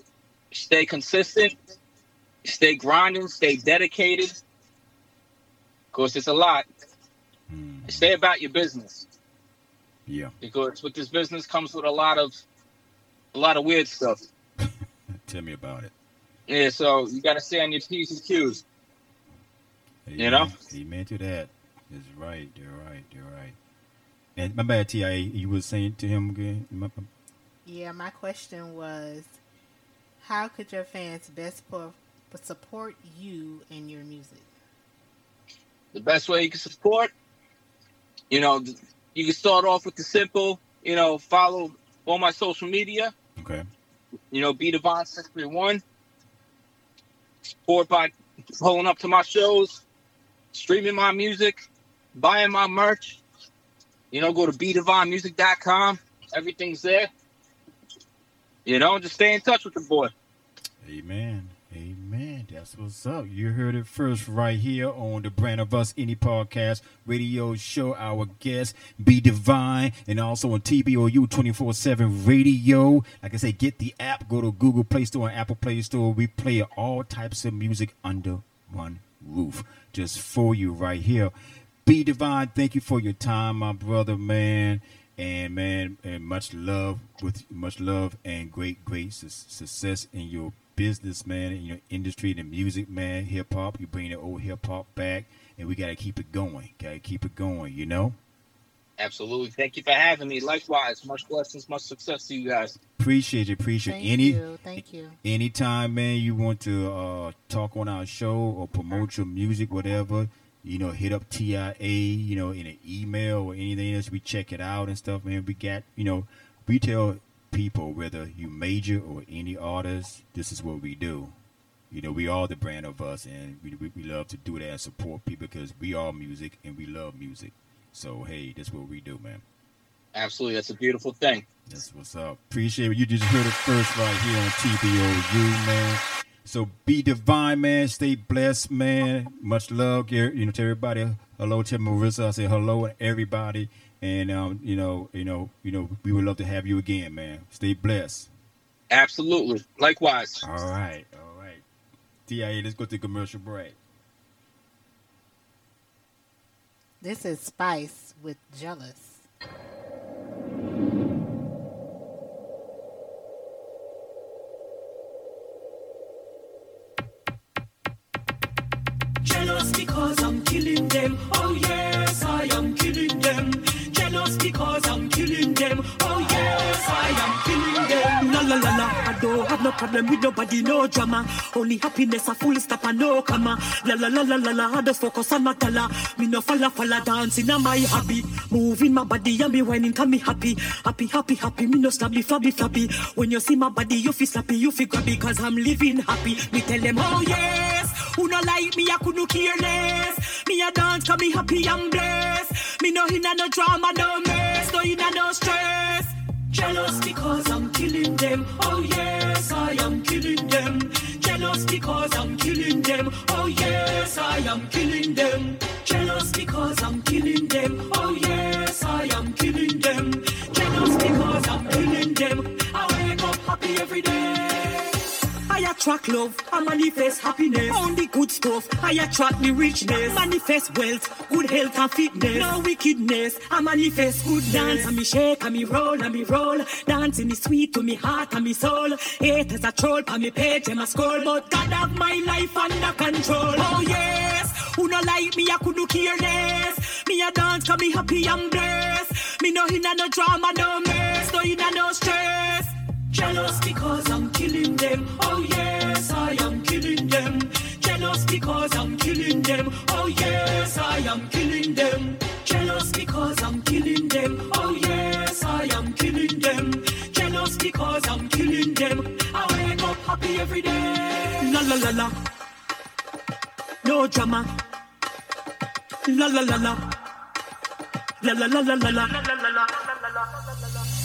stay consistent, stay grinding, stay dedicated. Because it's a lot. Mm. Stay about your business. Yeah. Because with this business comes with a lot of a lot of weird stuff. Tell me about it. Yeah, so you got to stay on your P's and Q's. Amen. You know? Amen to that. That's right. You're right. You're right. And my bad, T I A, you were saying to him again? My, my... Yeah, my question was, how could your fans best po- support you and your music? The best way you can support, you know, you can start off with the simple, you know, follow all my social media. Okay. You know, B.Divine six three one. Support by pulling up to my shows, streaming my music, buying my merch. You know, go to b divine music dot com. Everything's there. You know, just stay in touch with the boy. Amen. Amen. That's what's up. You heard it first right here on the Brand of Us Any Podcast Radio Show. Our guest, B.Divine, and also on T B O U twenty-four seven Radio. Like I say, get the app. Go to Google Play Store and Apple Play Store. We play all types of music under one roof just for you right here. B.Divine, thank you for your time, my brother, man. And, man, and much love with much love and great, great su- success in your business, man, in your industry, the music, man, hip-hop. You bring the old hip-hop back, and we got to keep it going. Got to keep it going, you know? Absolutely. Thank you for having me. Likewise, much blessings, much success to you guys. Appreciate it. Appreciate it. Any, you. Thank you. Anytime, man, you want to uh, talk on our show or promote your music, whatever, you know, hit up T I A, you know, in an email or anything else. We check it out and stuff, man. We got, you know, we tell people, whether you major or any artist, this is what we do. You know, we are the brand of us, and we we, we love to do that and support people because we are music and we love music. So, hey, that's what we do, man. Absolutely. That's a beautiful thing. That's what's up. Appreciate it. You just heard it first right here on T B O U, man. So B.Divine, man, stay blessed, man. Much love, you know, to everybody. Hello to Marissa. I say hello to everybody, and um, you know, you know, you know, we would love to have you again, man. Stay blessed. Absolutely. Likewise. All right, all right. T I A, let's go to commercial break. This is Spice with Jealous. Jealous because I'm killing them. Oh yes, I am killing them. Jealous because I'm killing them. Oh yes, I am killing them. La la la la. I don't have no problem with nobody, no drama. Only happiness, a full stop and no comma. La la la la la la. I just focus on my color. Me no falla falla dancing, I'm my hobby. Moving my body and me whining, can me happy, happy, happy, happy. Me no slabby, flabby, flabby. When you see my body, you feel slappy, you feel grabby, 'cause I'm living happy. Me tell them, oh yes. Who no like me, I couldn't care less. Me a dance, cause me happy and blessed. Me no hinna no drama, no mess. No hinna no stress. Jealous because I'm killing them. Oh yes, I am killing them. Jealous because I'm killing them. Oh yes, I am killing them. Jealous because I'm killing them. Oh yes, I am killing them. Jealous because I'm killing them. I wake up happy every day. I attract love, I manifest happiness. Only good stuff, I attract the richness. Manifest wealth, good health and fitness. No wickedness, I manifest good dance. I me shake, I me roll, I me roll. Dancing is sweet to me heart and me soul. Haters a troll, pa me page and my scroll. But God have my life under control. Oh yes, who no like me, I couldn't care less. Me a dance, cause me happy and blessed. Me no hinna no drama, no mess. No hinna no stress. Jealous because I'm killing them. Oh yes, I am killing them. Jealous because I'm killing them. Oh yes, I am killing them. Jealous because I'm killing them. Oh yes, I am killing them. Jealous because I'm killing them. I wake up happy every day. La la la la. No drama. La la la la. La la la la la la la la la.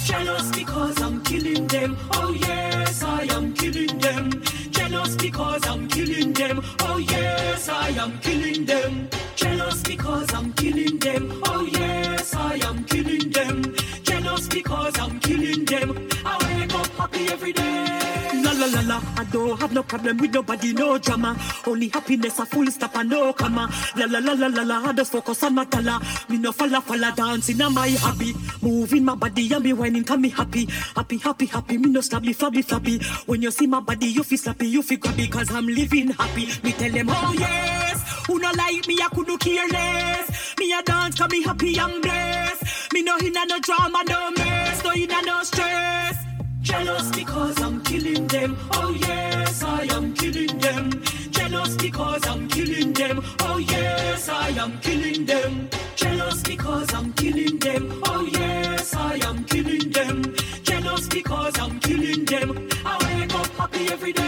Jealous because I'm killing them. Oh yes, I am killing them. Jealous because I'm killing them. Oh yes, I am killing them. Jealous because I'm killing them. Oh yes, I am killing them. Jealous because I'm killing them. I wake up happy every day. La la la la la. I don't have no problem with nobody, no drama. Only happiness, a full stop and no comma. La la la la la la, I just focus on my tala. Me no falla falla dancing, I'm my hobby. Moving my body and me whining, can me happy. Happy, happy, happy, me no slabby, flabby, flabby. When you see my body, you feel slappy, you feel grabby. Cause I'm living happy. Me tell them, oh yes, who no like me, I couldn't care less. Me a dance, cause me happy and blessed. Me no inna no drama, no mess, no inna no stress. Jealous because I'm killing them, oh yes, I am killing them. Jealous because I'm killing them, oh yes, I am killing them. Jealous because I'm killing them, oh yes, I am killing them. Jealous because I'm killing them, I wake up happy every day.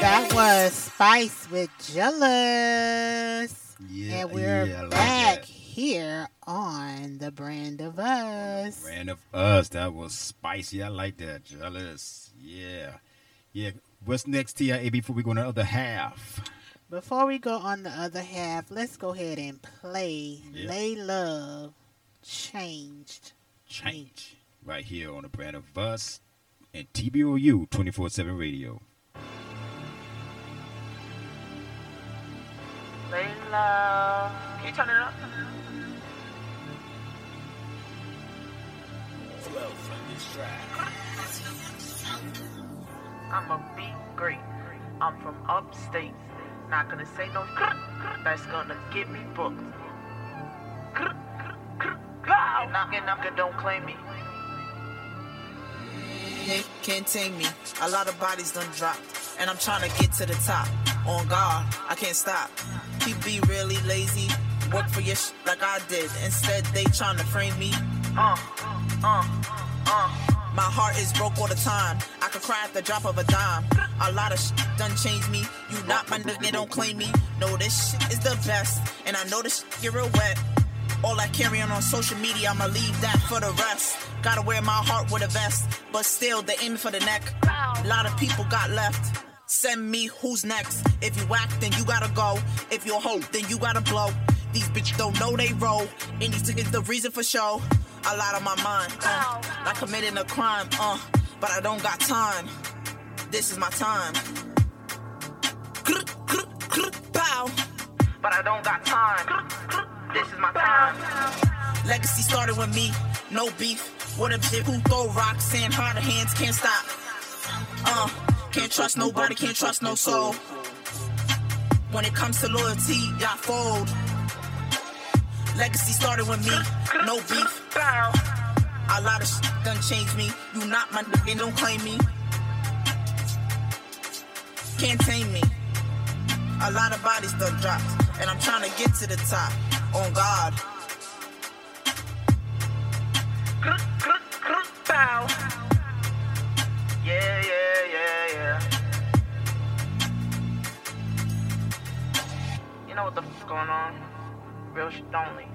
That was Spice with Jealous. Yeah, and we're yeah, like back that. Here on The Brand of Us. The Brand of Us. That was spicy. I like that. Jealous. Yeah. Yeah. What's next, T I A, before we go on the other half? Before we go on the other half, let's go ahead and play yeah. Lay Love Changed. Change. Right here on The Brand of Us and T B O U twenty-four seven Radio. Lay Love. Can you turn it up? From this track. I'm a big great. I'm from upstate. Not gonna say no that's gonna get me booked. And knocking up and don't claim me. They can't tame me. A lot of bodies done dropped. And I'm trying to get to the top. On guard, I can't stop. He be really lazy. Work for your sh- like I did. Instead, they trying to frame me. Uh, uh, uh. My heart is broke all the time. I could cry at the drop of a dime. A lot of shit done changed me. You not my nigga, don't claim me. No, this shit is the best. And I know this shit get real wet. All I carry on on social media, I'ma leave that for the rest. Gotta wear my heart with a vest. But still, they aiming for the neck. A lot of people got left. Send me who's next. If you act, then you gotta go. If you're a hoe, then you gotta blow. These bitches don't know they roll. And these niggas the reason for show. A lot on my mind, uh, like committing a crime, uh, but I don't got time. This is my time. Bow, but I don't got time. This is my time. Legacy started with me, no beef. What a bitch who throw rocks and hard hands can't stop. Uh, can't trust nobody, can't trust no soul. When it comes to loyalty, y'all fold. Legacy started with me, no beef. A lot of shit done changed me. You not my nigga, don't claim me. Can't tame me. A lot of bodies done dropped, and I'm trying to get to the top. On God. Bow. Yeah, yeah, yeah, yeah. You know what the fuck going on? Real shit only.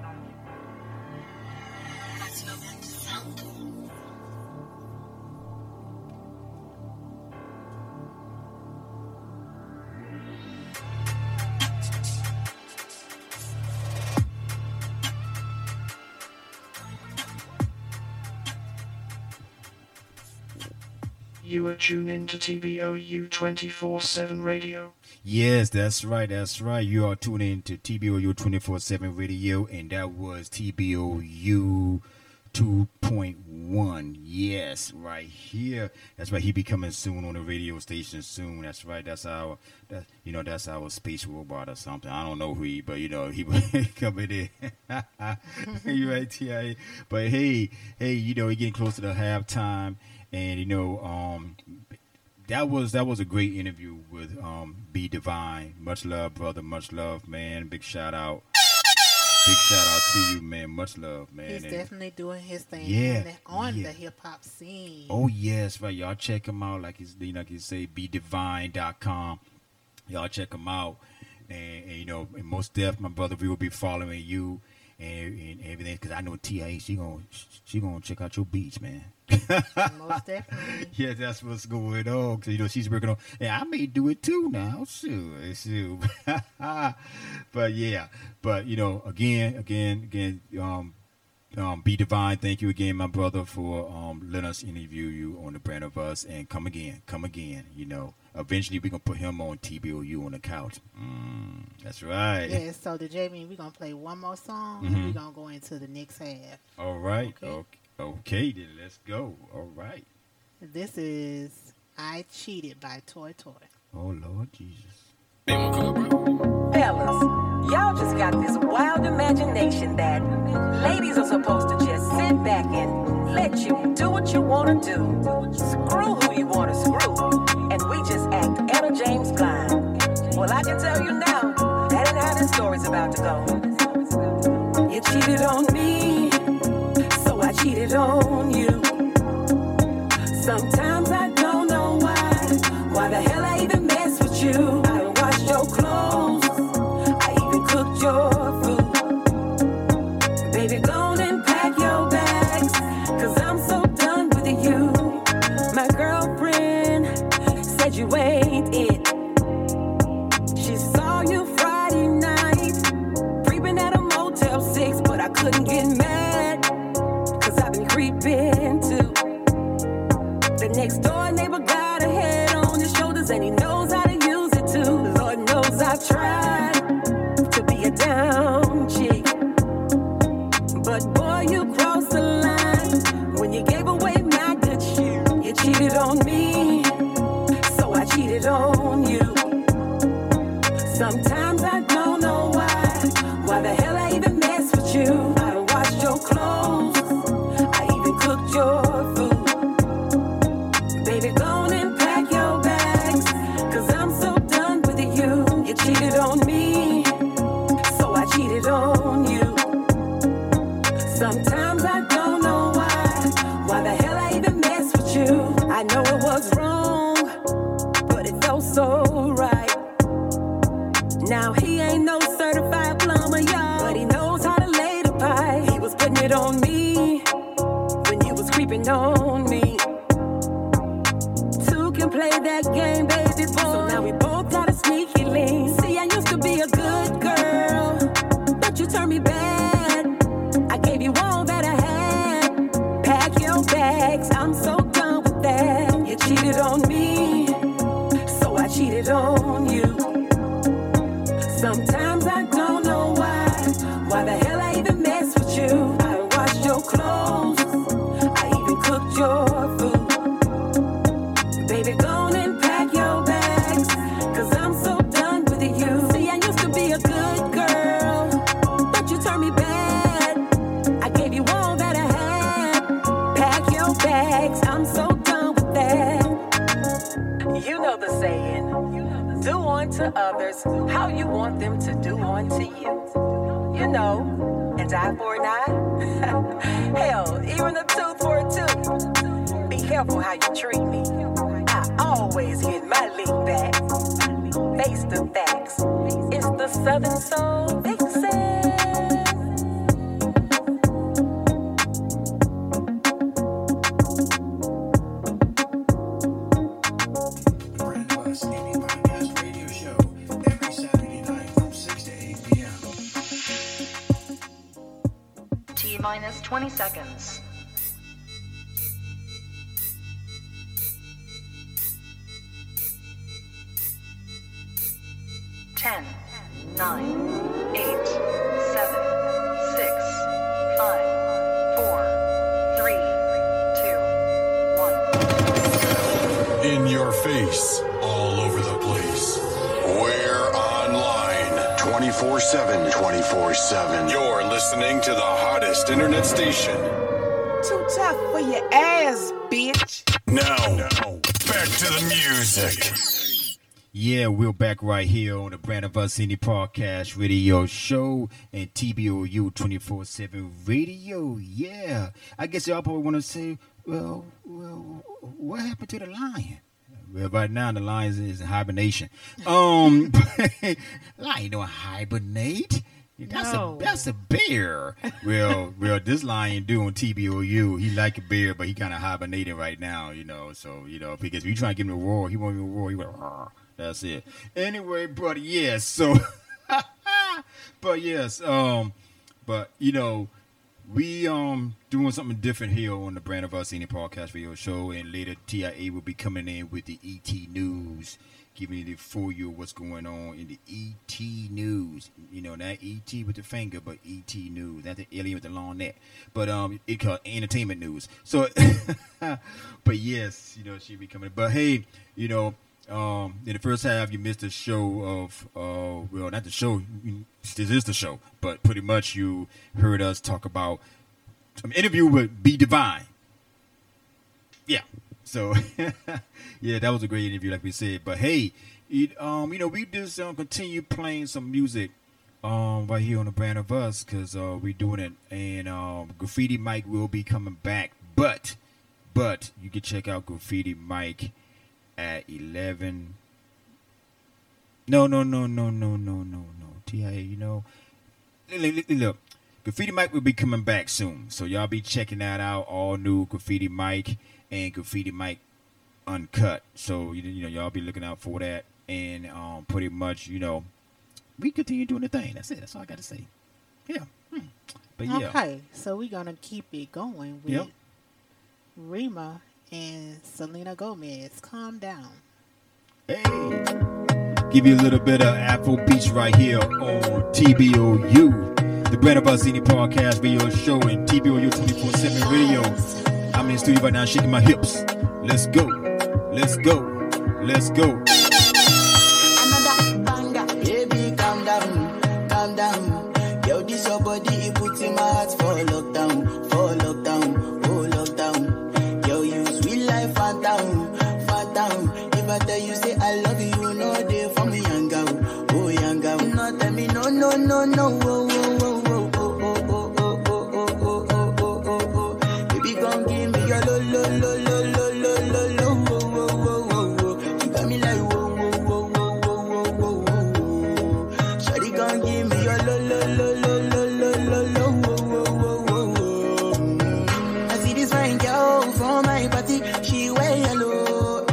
You are tuned in to T B O U twenty-four seven Radio. Yes, that's right, that's right. You are tuned in to T B O U twenty-four seven Radio, and that was T B O U two point one. Yes, right here. That's right. He be coming soon on the radio station soon. That's right. That's our, that, you know, that's our space robot or something. I don't know who he, but you know, he coming in. You right, T I A. But hey, hey, you know, we're getting close to the halftime. And you know, um, that was that was a great interview with um, B.Divine. Much love, brother. Much love, man. Big shout out. Big shout out to you, man. Much love, man. He's and, definitely doing his thing yeah, on the, yeah. the hip hop scene. Oh yes, right. Y'all check him out. Like it's you know, like you say, B divine dot com. Y'all check him out, and, and you know, and most deaf, my brother, we will be following you. And, and everything, because I know T I A, she gonna she gonna check out your beats, man. Most definitely. Yeah, that's what's going on. Cause you know she's working on, and I may do it too now, sure, sure. But yeah, but you know, again, again, again, um, um, B.Divine, thank you again, my brother, for um letting us interview you on The Brand of Us, and come again, come again, you know. Eventually, we're going to put him on T B O U on the couch. Mm, that's right. Yeah, so the Jamie, we're going to play one more song, mm-hmm. and we're going to go into the next half. All right. Okay. okay. Okay, then let's go. All right. This is I Cheated by Toy Toy. Oh, Lord Jesus. Fellas, y'all just got this wild imagination that ladies are supposed to just sit back and let you do what you want to do. Screw who you want to screw. And we just act Anna James blind. Well, I can tell you now, that ain't how this story's about to go. You cheated on me. I cheated on you. Sometimes I don't know why. Why the hell I even mess with you? I washed your clothes. I even cooked your food. Baby, go on and pack your bags. Cause I'm so done with you. My girlfriend said you ain't it. She saw you Friday night. Creeping at a Motel six, but I couldn't get mad. The next door neighbor got a head on his shoulders and he knows how to use it too. Lord knows I've tried to be a down chick, but boy, you crossed the line when you gave away my good shit. You cheated on me, so I cheated on you. Sometimes I don't know why. Why the hell I even mess with you? I done washed your clothes. Cooked your food. Baby, go on and pack your bags. Cause I'm so done with you. You cheated on me, so I cheated on you. Sometimes I don't know why. Why the hell I even mess with you? I know it was wrong, but it felt so right. Now he ain't no certified plumber, y'all, but he knows how to lay the pipe. He was putting it on me on me. Two can play that game, baby boy. So now we both got a sneaky link. See, I used to be a good girl, but you turned me bad. I gave you all that I had. Pack your bags, I'm so done with that. You cheated on me, so I cheated on you. Sometimes I don't know why. Why the hell I even mess with you? I washed your clothes. Your food. Baby, go on and pack your bags. Cause I'm so done with you. See, I used to be a good girl, but you turned me bad. I gave you all that I had. Pack your bags. I'm so done with that. You know the saying, do unto others how you want them to do unto you. You know, and eye for an eye. Hell, even a tooth for a tooth. Be careful how you treat me. I always get my lead back. Face the facts. It's the Southern Soul Vixen. Minus twenty seconds. Ten, nine, eight, seven, six, five, four, three, two, one. In your face, all over the place. We're online. twenty-four seven, twenty-four seven. You're listening to the hottest internet station. Too tough for your ass, bitch. Now, now back to the music. Yeah, we're back right here on the Brand of Us Indie Podcast Radio Show and T B O U twenty-four seven Radio. Yeah, I guess y'all probably want to say, well, well, what happened to the lion? Well, right now the lion is in hibernation. Um, lion don't hibernate. That's no. a that's a bear. Well, well, this lion do on T B O U. He like a bear, but he kind of hibernating right now, you know. So you know, because if you try to give him a roar, he won't even roar. He went, roar. That's it. Anyway, brother, yes. So, but yes, um, but you know, We um doing something different here on the Brand of Our Senior Podcast Radio Show, and later T I A will be coming in with the E T News, giving you the full year what's going on in the E T News. You know, not E T with the finger, but E T News. Not the alien with the long neck, but um, it called entertainment news. So, but yes, you know, she be coming. But hey, you know, um, in the first half you missed the show of uh, well, not the show. This is the show, but pretty much you heard us talk about an interview with B.Divine. Yeah, so yeah, that was a great interview, like we said. But hey, it, um, you know, we just um, continue playing some music um right here on the Brand of Us, because uh, we're doing it, and um, Graffiti Mike will be coming back, but but you can check out Graffiti Mike at eleven. No, no, no, no, no, no, no, no. T I A, you know, look, Graffiti Mike will be coming back soon, so y'all be checking that out. All new Graffiti Mike and Graffiti Mike Uncut. So you, you know, y'all be looking out for that, and um, pretty much, you know, we continue doing the thing. That's it. That's all I got to say. Yeah. Hmm. But yeah. Okay, so we're gonna keep it going with yep. Rima and Selena Gomez. Calm Down. Hey. Give you a little bit of Afro Beats right here on T B O U, the Brand of Our Senior Podcast Radio Show, and T B O U twenty-four seven Radio. I'm in the studio right now shaking my hips. Let's go, let's go, let's go. Another banger. Baby, calm down, calm down. Yo, this your body, it puts in my heart for lockdown, for lockdown, oh lockdown. Yo, you sweet life, fat down, fat down. If I tell you, say I love you. No, no, no, whoa, whoa, whoa, oh, oh, oh, oh, oh, oh, oh, oh, oh, oh, oh. Baby, come give me your lo, lo, lo, lo, lo, lo, lo, lo, whoa, whoa, whoa, whoa. You got me like whoa, whoa, whoa, whoa, whoa, whoa, whoa. Shawty, come give me your lo, lo, lo, lo, lo, lo, lo, lo, whoa, whoa, whoa, whoa. I see this fine girl from my party, she wear yellow.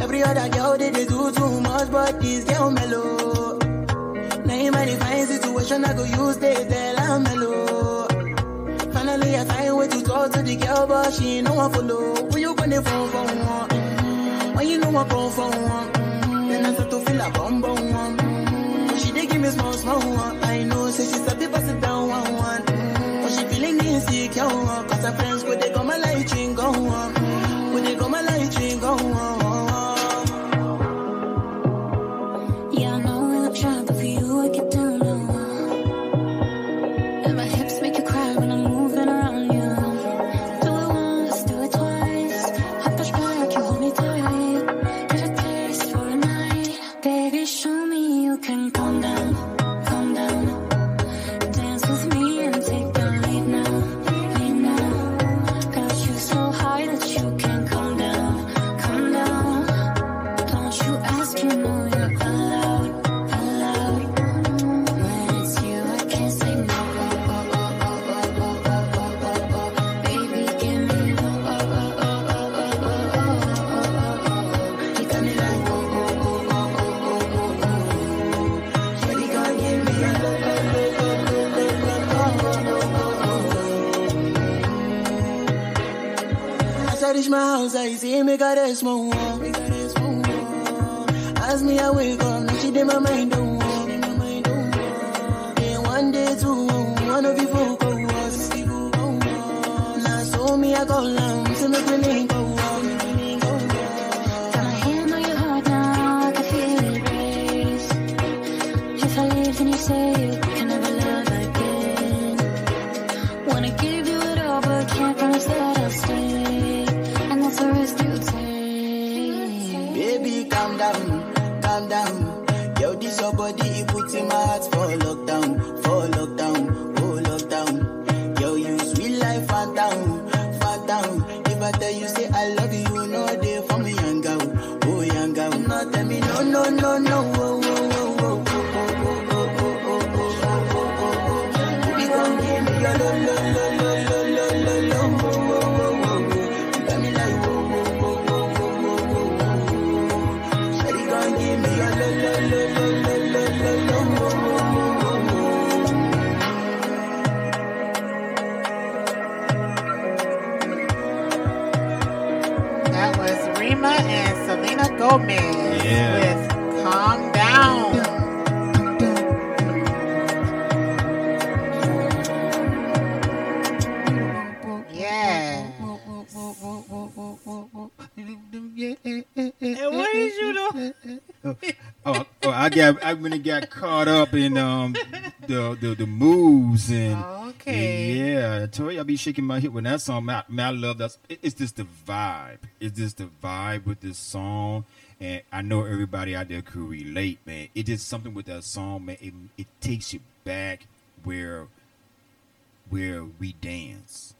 Every other girl they do too much, but this girl mellow. Many fine situation I go use they tell I'm mellow. Finally I find way to talk to the girl, but she ain't no one follow. When you gonna phone for one? Mm-hmm. When you know I phone for one? Mm-hmm. Then I start to feel a bum bum one. Mm-hmm. When she dey give me small small one, I know say she start to pass it down one one. Mm-hmm. When she feeling insecure one, 'cause her friends go they go my light ring go one. Mm-hmm. When they go my light ring go one. I see me got a small one. As me I wake up, now she did my mind don't walk. And one day two, one of you folk go us. Now so me I go down, so make me name go walk. Got my hand on your heart now, I can feel it race. If I leave then you say you can never love again. Wanna give you it all, but can't promise that I'll stay. Baby, calm down, calm down. Yo, this your body, it puts in my heart for lockdown, for lockdown, oh lockdown. Yo, you sweet life, fat down, fat down. If I tell you, say I love you, you know they for me, young girl, oh young girl. No, tell me, no, no, no, no, oh. know? oh, oh, oh, I got I really got caught up in um the the, the moves and oh, okay and yeah. I told you I be shaking my hip when that song. My, my love, that's it, it's just the vibe. It's just the vibe with this song, and I know everybody out there could relate, man. It is something with that song, man. It it takes you back where where we dance.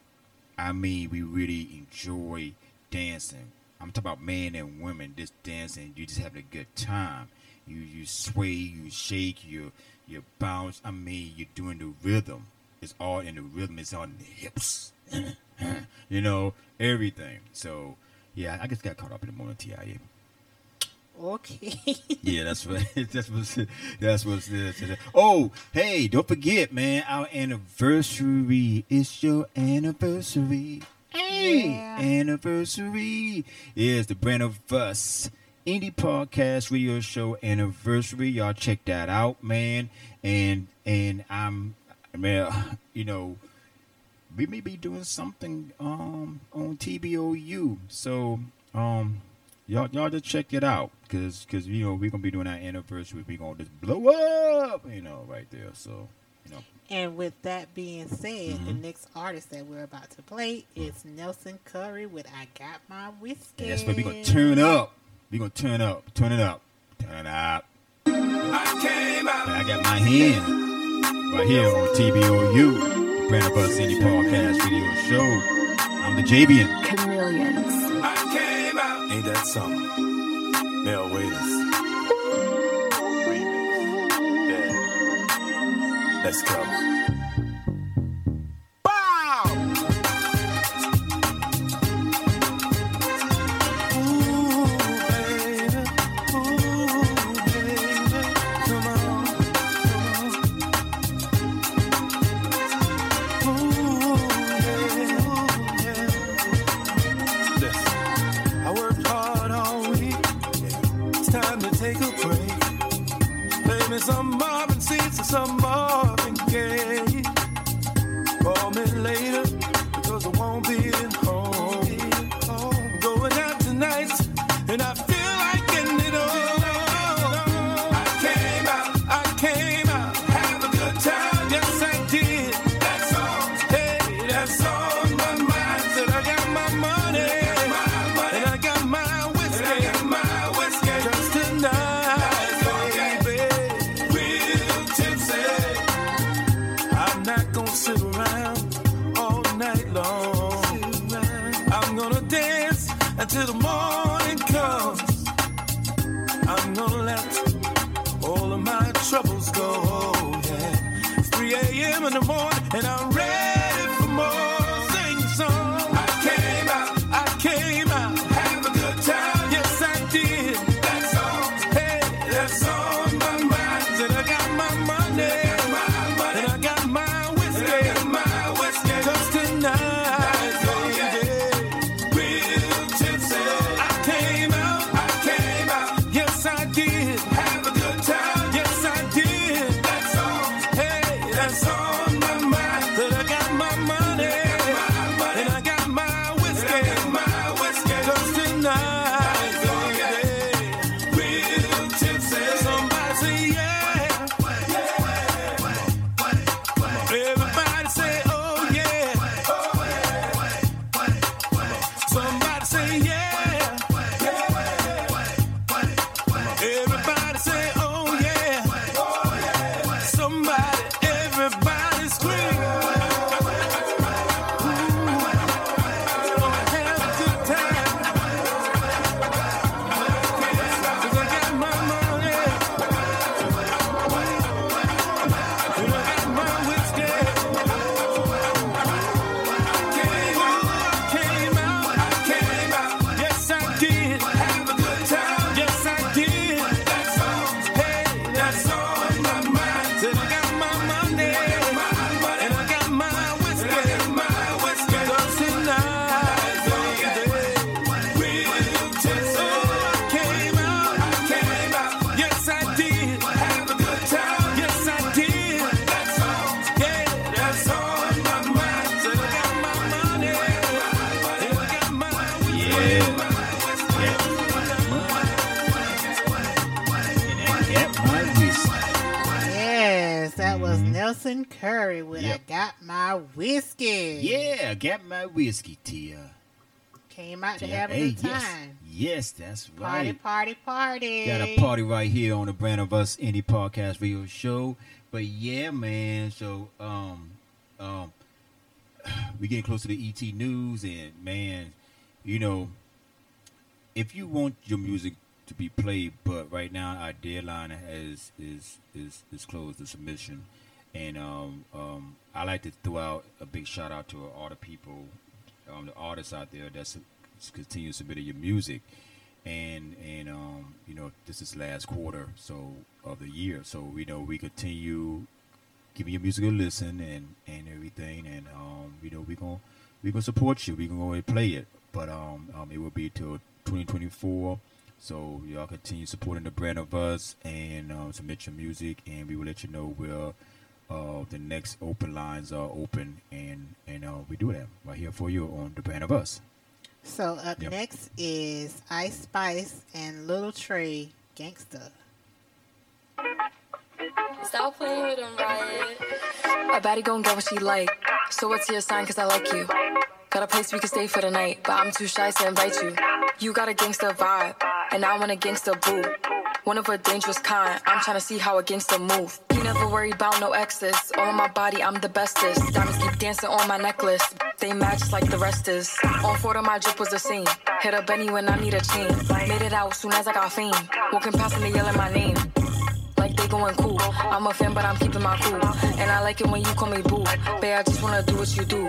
I mean, we really enjoy dancing. I'm talking about men and women just dancing. You just having a good time. You you sway, you shake, you you bounce. I mean, you're doing the rhythm. It's all in the rhythm. It's all in the hips. You know, everything. So, yeah, I just got caught up in the moment, T I A. Okay. Yeah, that's what that's what's that's what's this. Oh, hey, don't forget, man, our anniversary. It's your anniversary. Hey, yeah. Anniversary is the brand of us indie podcast radio show anniversary. Y'all check that out, man. And and I'm, I mean, you know, we may be doing something um on T B O U. So um, y'all y'all just check it out, cause cause you know we're gonna be doing our anniversary. We're gonna just blow up, you know, right there. So you know. And with that being said, mm-hmm. the next artist that we're about to play is Nelson Curry with I Got My Whiskey. That's what we're going to turn up. We're going to turn up. Turn it up. Turn it up. I came out. I got my hand right here on T B O U, the Brand of Us Indie Podcast Radio Show. I'm the Jabian. Chameleons. I came out. Ain't that something? Mel Waiters. Let's go. Wow! Ooh, baby. Ooh, baby. Come on. Come on. Ooh, yeah. Ooh, yeah. Listen. I worked hard all week. Yeah. It's time to take a break. Play me some Marvin Seeds or some more. Later, because I won't be at home. I'm going out tonight, and I feel like getting it all. I came out, I came out, have a good time, yes I did. That's all, hey, that's on my mind. Said I got my money, and I got my whiskey, and I got my whiskey. Just tonight, baby, real tipsy. I'm not gonna sit around. Long. I'm gonna dance until the morning comes. I'm gonna let all of my troubles go. Yeah. It's three a.m. in the morning and I'm ready for more. Sing the song. I came out, I came out, have a good time. Yes, I did. That's on, hey, that's on my mind. And I got my money, and I got my whiskey, and I got my whiskey. Just on my mind. that mm-hmm. was Nelson Curry with yep. I Got My Whiskey. Yeah, I Got My Whiskey, Tia. Came out Tia. to have a hey, good time. Yes, yes, that's right. Party, party, party. Got a party right here on the Brand of Us Indie Podcast Radio Show. But yeah, man, so um, um, we're getting close to the E T News. And, man, you know, if you want your music to be played, but right now our deadline has is is is closed the submission, and um um I like to throw out a big shout out to all the people, um the artists out there that's continue submitting your music, and and um you know this is last quarter so of the year, so we know we continue giving your music a listen and and everything, and um you know we gonna we gonna support you, we gonna go and play it, but um um it will be till twenty twenty-four. So y'all continue supporting the Brand of Us, and um, submit your music, and we will let you know where uh, the next open lines are open, and and uh, we do that right here for you on the Brand of Us. So up yep. next is Ice Spice and Little Trey, Gangsta. Stop playing with him, Riot. A baddie gon' get what she like. So what's your sign? Cause I like you. Got a place we can stay for the night, but I'm too shy to invite you. You got a gangsta vibe, and I want a gangsta boo. One of a dangerous kind, I'm tryna see how a gangsta move. You never worry about no exes, all in my body, I'm the bestest. Diamonds keep dancing on my necklace, they match like the rest is. On four of my drip was the same, hit up Benny when I need a chain. Made it out soon as I got fame, walking past and they yelling my name. Like they going cool, I'm a fan but I'm keeping my cool. And I like it when you call me boo, babe I just wanna do what you do.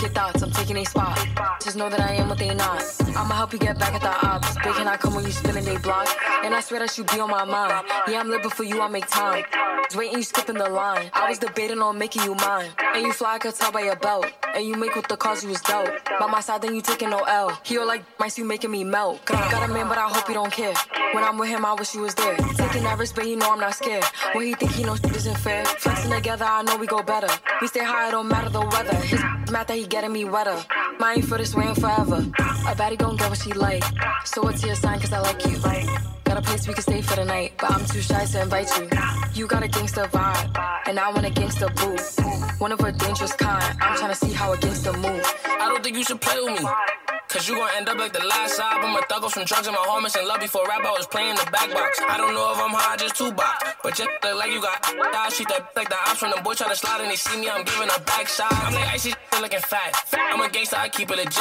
Get thoughts, I'm taking a spot, just know that I am what they not. I'ma help you get back at the ops, they cannot come when you spinning they block. And I swear that you be on my mind, yeah I'm living for you, I make time. Just waiting you skipping the line, I was debating on making you mine. And you fly, I could tell by your belt, and you make with the cause you was dealt. By my side then you taking no L, he all like mice you making me melt. Got a man but I hope you don't care, when I'm with him I wish you was there. Taking that risk but you know I'm not scared, when he think he knows shit isn't fair. Flexing together I know we go better, we stay high it don't matter the weather. His math that he getting me wetter, mine for this way and forever. A baddie gon' get what she like, so what's your sign cause I like you. Got a place we can stay for the night, but I'm too shy to invite you. You got a gangsta vibe, and I want a gangsta boo. One of a dangerous kind, I'm tryna see how a gangsta move. I don't think you should play with me, cause you gon' end up like the last sob. I'm a thug off some drugs and my homies in love. Before rap, I was playing the back box. I don't know if I'm high, just two box. But just look like you got I shoot that like the ops. When them boys try to slide and they see me, I'm giving a back shot. I'm like icy looking fat. I'm a gangster, I keep it legit.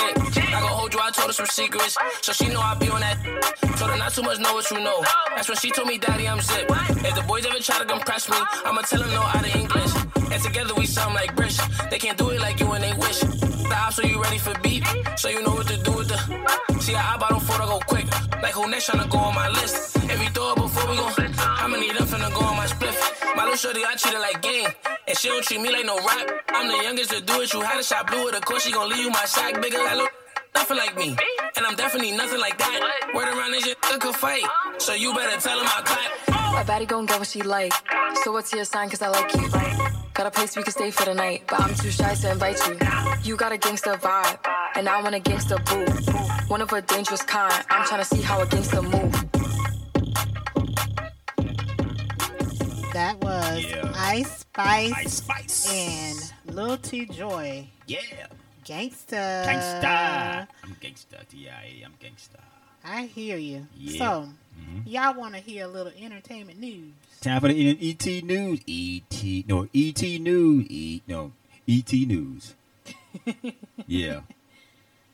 I gon' hold you, I told her some secrets, so she know I be on that. Told her not too much, know what you know. That's when she told me, daddy, I'm zip. If the boys ever try to compress me, I'ma tell them no out of English. And together we sound like British. They can't do it like you and they wish. The ops, so you ready for beef? So you know what to do with the. See, I bought them for to go quick. Like who next tryna go on my list? If we throw it before we go, how many of them finna go on my spliff? My little shorty, I treat her like gang, and she don't treat me like no rap. I'm the youngest to do it. You had a shot, blew it. Of course, she gon' leave you my sack bigger. I look nothing like me, and I'm definitely nothing like that. Word around this shit, I could fight, so you better tell him I clap. A baddie gon' get what she like, so what's your sign cause I like you. Got a place we can stay for the night, but I'm too shy to invite you. You got a gangsta vibe, and I want a gangsta boo. One of a dangerous kind, I'm tryna see how a gangsta move. That was yeah. Ice Spice, Ice Spice and Lil T Joy. Yeah. Gangsta. Gangsta. I'm gangsta, T I A, I'm gangsta. I hear you. Yeah. So, mm-hmm. y'all want to hear a little entertainment news? Time for the E T news. E T no E T news. E no E T news. Yeah.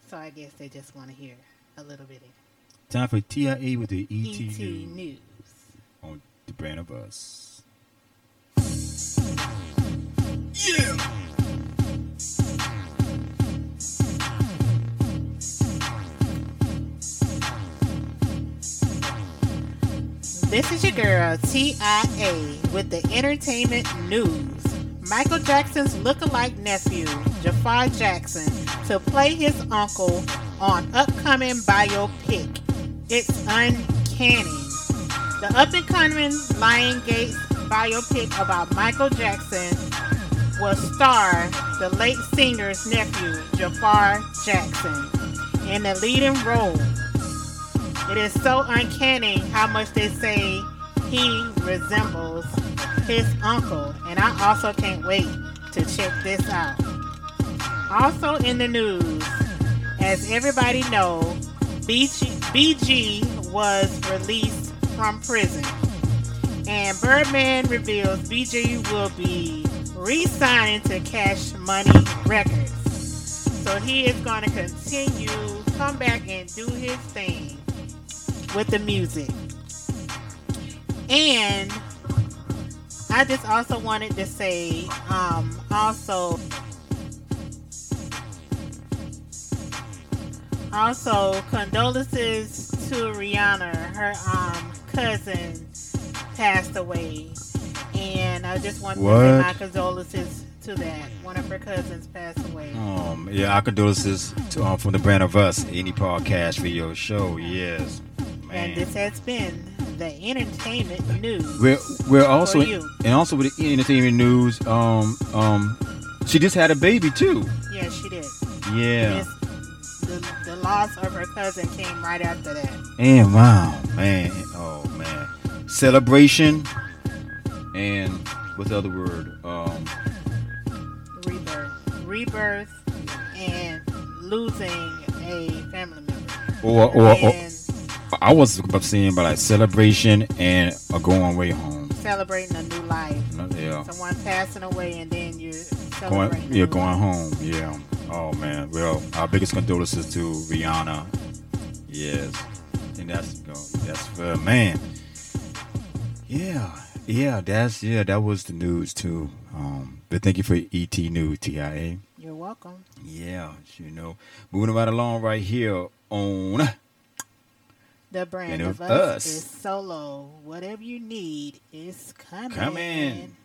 So I guess they just want to hear a little bit of. Time for T I A with the E T, E T news. news on the Brand of Us. Yeah. This is your girl, T I A, with the entertainment news. Michael Jackson's lookalike nephew, Jafar Jackson, to play his uncle on upcoming biopic. It's uncanny. The up-and-coming Lionsgate biopic about Michael Jackson will star the late singer's nephew, Jafar Jackson, in the leading role. It is so uncanny how much they say he resembles his uncle, and I also can't wait to check this out. Also in the news, as everybody knows, B G, B G was released from prison, and Birdman reveals B G will be re-signing to Cash Money Records. So he is going to continue, come back and do his thing with the music. And I just also wanted to say, um, also, also condolences to Rihanna. Her um, cousin passed away, and I just wanted what? to say my condolences to that. One of her cousins passed away. Um, yeah, our condolences to, um, from the brand of us, any podcast video show. Yes, man. And this has been the entertainment news. We're we're also in, and also with the entertainment news. Um, um, she just had a baby too. Yeah, she did. Yeah. The, the loss of her cousin came right after that. And wow, man, oh man, celebration, and what's the other word? Um. Rebirth, rebirth, and losing a family member. Or, or, and or I was about saying, but like celebration and a going way home. Celebrating a new life. Yeah. Someone passing away, and then you're celebrating. Going, yeah, going life. home. Yeah. Oh man. Well, our biggest condolences to Rihanna. Yes. And that's that's for man. Yeah. Yeah. That's yeah. That was the news too. Um. But thank you for E T News, T I A. You're welcome. Yeah, you know. Moving right along right here on... The brand of us, us is solo. Whatever you need is coming. Coming.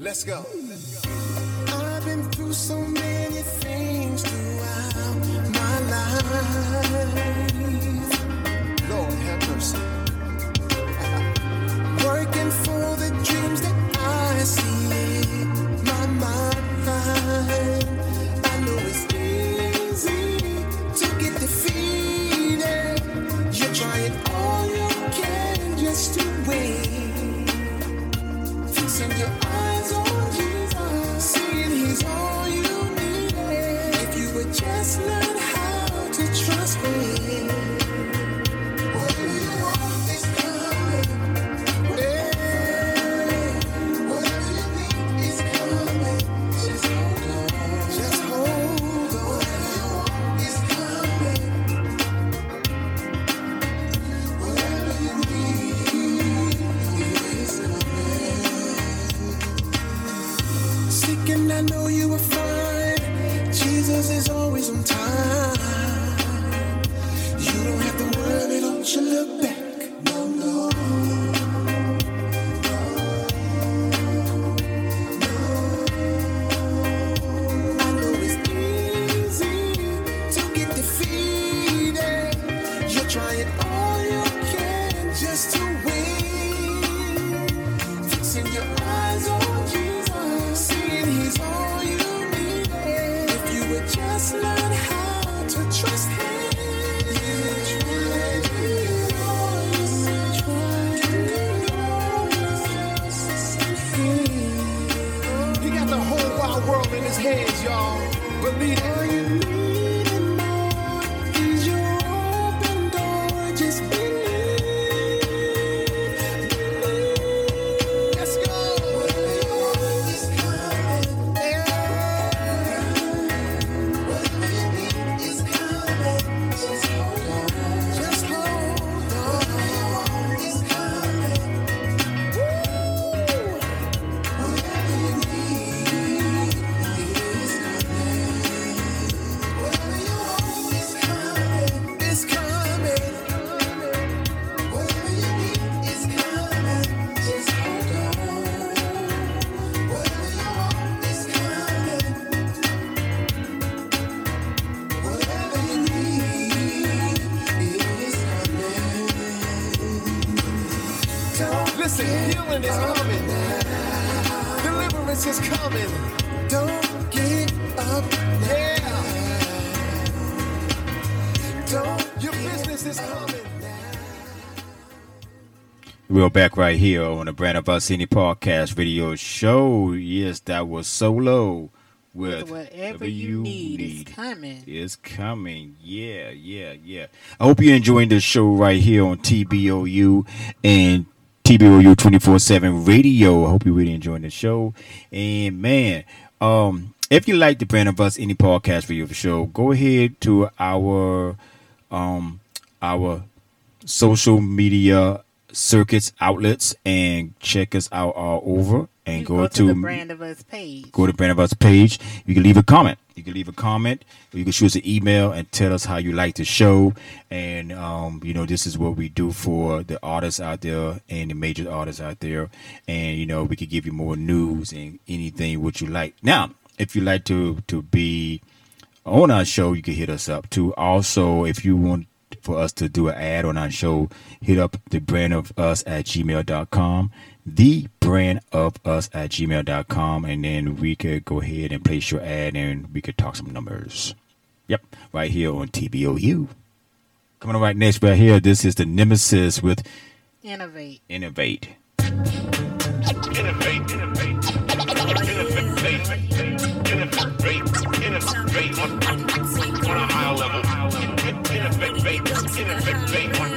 Let's go. I've been through so many things throughout my life. Lord have mercy. Working for the dreams that I see in my mind. I know it's easy to get defeated. You're trying all you can just to win. Fixing your eyes. Just learn how to trust me. Is always on time. You blessing, healing is coming, deliverance is coming. Don't give up now. Yeah. Don't, your business is coming. We're back right here on the Brand of Us Any Podcast video show. Yes, that was Solo with whatever, whatever you need, need is coming. It's coming. Yeah, yeah, yeah. I hope you're enjoying this show right here on T B O U and T B O U twenty-four seven radio. I hope you're really enjoying the show. And man, um, if you like the Brand of Us Any Podcast video show, go ahead to our um our social media circuits outlets and check us out all over. And go, go to, to the Brand of Us page. Go to Brand of Us page. You can leave a comment. You can leave a comment. Or you can shoot us an email and tell us how you like the show. And um, you know, this is what we do for the artists out there and the major artists out there. And you know, we can give you more news and anything what you like. Now, if you like to to be on our show, you can hit us up too. Also, if you want for us to do an ad on our show, hit up the brand of us at gmail dot com. The brand of us at gmail dot com, and then we could go ahead and place your ad and we could talk some numbers. Yep, right here on T B O U. Coming up right next, right here, this is the Nemesis with Innovate. Innovate. Innovate, innovate, innovate, innovate, innovate on, on a higher level. Innovate, innovate on a higher level.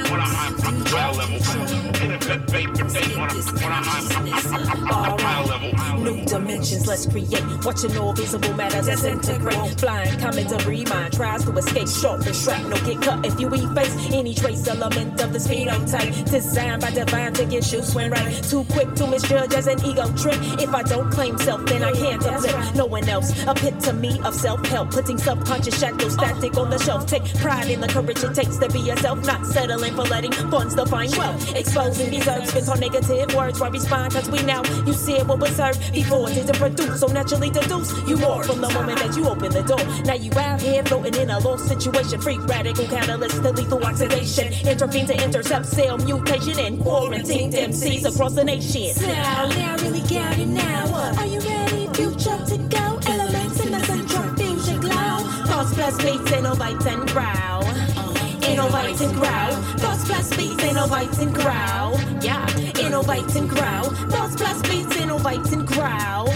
New dimensions, let's create. Watching all visible matter disintegrate. Flying comets of remind tries to escape. Sharp and shrapnel get cut if you efface any trace element of this phenotype. Designed by divine to get you swing right. Too quick to misjudge as an ego trip. If I don't claim self, then I can't uplift no one else. Epitome of self-help, putting subconscious shackles static on the shelf. Take pride in the courage it takes to be yourself, not settling for letting funds define wealth. Exposing these urges on negative words, why respond? Cause we now you see it what was served before it didn't produce, so naturally deduce you more from the moment that you open the door. Now you out here floating in a lost situation, free radical catalyst to lethal oxidation, intervene to intercept cell mutation and quarantine M Cs across the nation. So now really got it now. Are you ready? Future to go. Elements in the central fusion glow. Thoughts plus beats and bites and growl. Innovate and growl, thoughts plus beats, innovate and growl. Yeah, innovate and growl, thoughts plus beats, innovate and growl.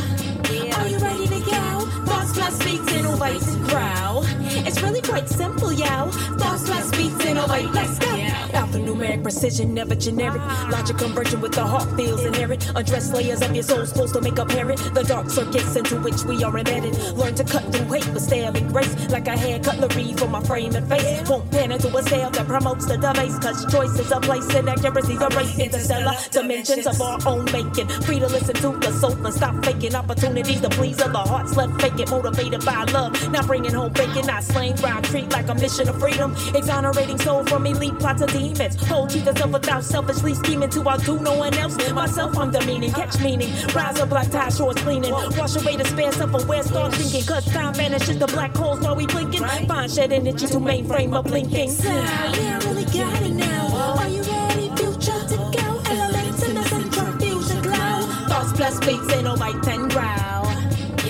Yeah. Are you ready to go? Thoughts plus beats, innovate and growl. It's really quite simple, yo. Thoughts plus beats, innovate, let's go. Alphanumeric precision, never generic. Logic converging with the heart feels inherent. Undress layers of your soul's supposed to make apparent the dark circuits into which we are embedded. Learn to cut through hate with style and grace, like I had cutlery for my frame and face. Won't pan into a sale that promotes the device, cause choice is a place and accuracy's a race. Interstellar dimensions of our own making. Free to listen to the soul and stop faking opportunities to please other hearts. Left faking, motivated by love, not bringing home bacon. I slang round treat like a mission of freedom, exonerating soul from elite plots of demons. Hold you yourself without selfishly scheming to outdo no one else. Myself, I'm demeaning, catch meaning. Rise up like tide shores cleaning. Wash away the spare self-aware, start thinking. Cause time vanishes the black holes while we blinking. Fine shed energy to mainframe of blinking. So, yeah, I really got it now. Are you ready? Future to go. Elements in the central fusion glow. Thoughts plus beats, innovate and growl.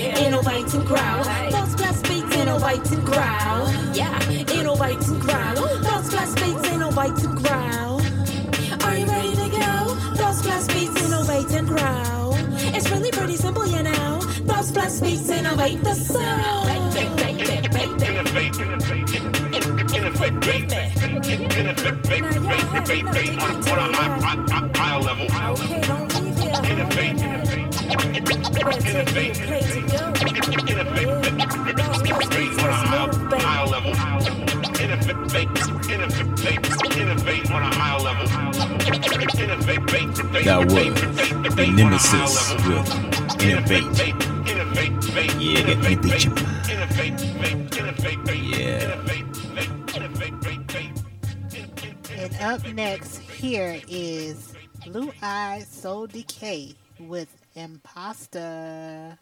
Innovate and growl. Thoughts plus beats, innovate and growl. Yeah, innovate and growl. Thoughts plus beats, innovate and growl. Are you ready to go? Thoughts plus beats, innovate and growl. It's really pretty simple, you know. Thoughts plus beats, innovate the soul. Innovate, innovate, innovate. Innovate, innovate on a higher level. Innovate, innovate on a higher level. That was the Nemesis with Innovate. Yeah, get me beat your mind. Yeah. And up next here is Blue Eye Soul Decay with Imposter.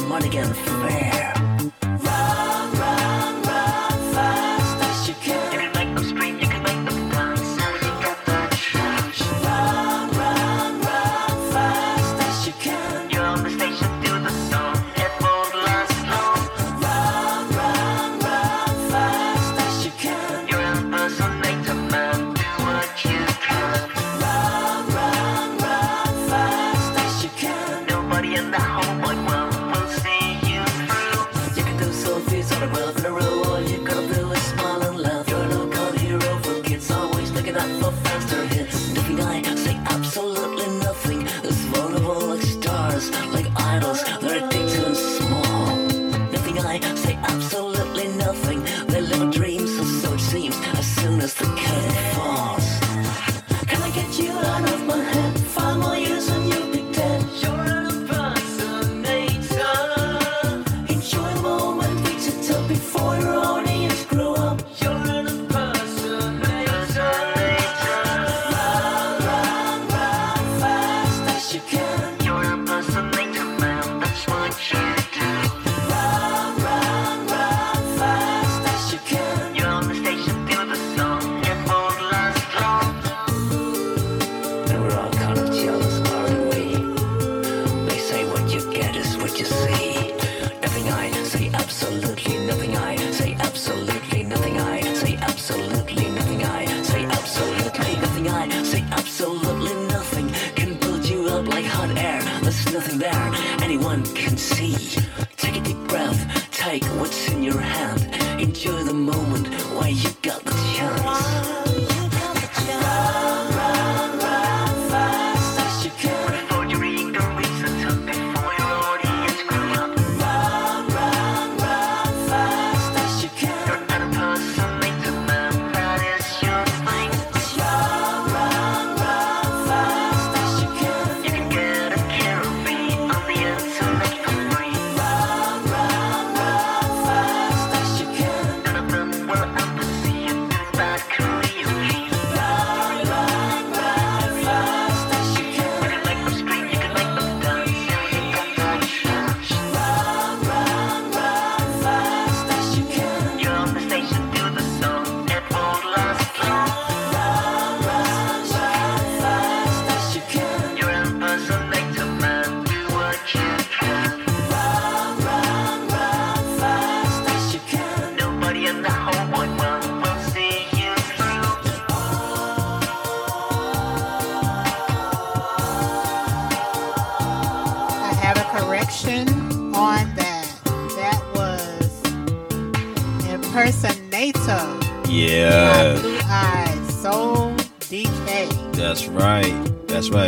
the money and fair. Run, run, run fast as you can. You can make them scream, you can make them dance. Now you got that chance. Run, run, run fast as you can. You're on the station, do the song. It won't last long. Run, run, run fast as you can. You're an impersonator, man. Do what you can. Run, run, run fast as you can. Nobody in the whole wide world.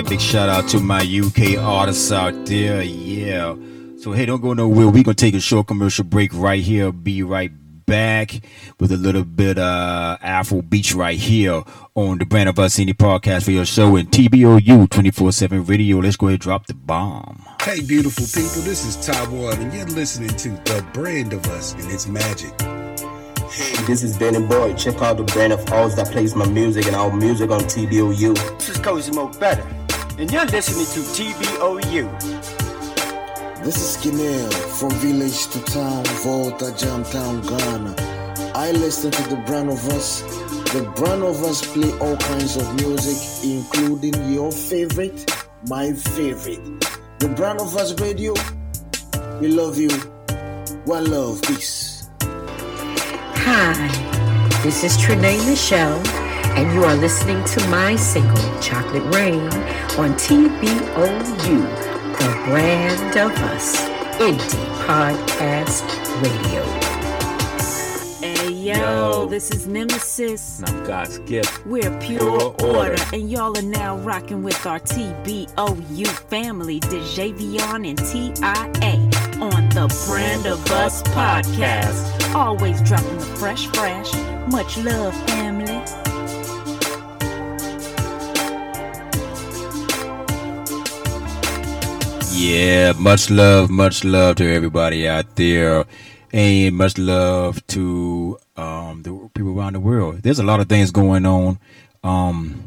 Big shout out to my U K artists out there. Yeah. So, hey, don't go nowhere. We're going to take a short commercial break right here. Be right back with a little bit uh Afro Beach right here on the Brand of Us Indie podcast for your show in T B O U twenty-four seven radio. Let's go ahead and drop the bomb. Hey, beautiful people. This is Ty Ward, and you're listening to The Brand of Us and its magic. Hey, this is Ben and Boyd. Check out The Brand of Us that plays my music and our music on T B O U. This is Cosimo Better, and you're listening to T B O U. This is Kinel from Village to Town, Volta, Jamtown, Ghana. I listen to The Brand of Us. The Brand of Us play all kinds of music, including your favorite, my favorite. The Brand of Us Radio, we love you. One love, peace. Hi, this is Trinae Nichelle, and you are listening to my single, Chocolate Rain, on T B O U, The Brand of Us, Indie Podcast Radio. Hey, yo, yo. This is Nemesis. And I'm God's Gift. We're Pure, Pure Order, and y'all are now rocking with our T B O U family, DeJavion and T I A, on The Brand of Us Podcast. Always dropping the fresh, fresh. Much love, family. Yeah, much love, much love to everybody out there, and much love to um, the people around the world. There's a lot of things going on, um,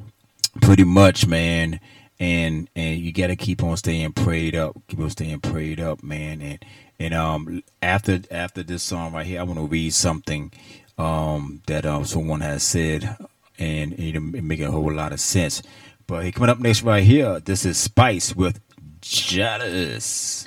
pretty much, man, and and you got to keep on staying prayed up, keep on staying prayed up, man. And and um after after this song right here, I want to read something um that um someone has said, and, and it make a whole lot of sense. But hey, coming up next right here, this is Spice with Jealous.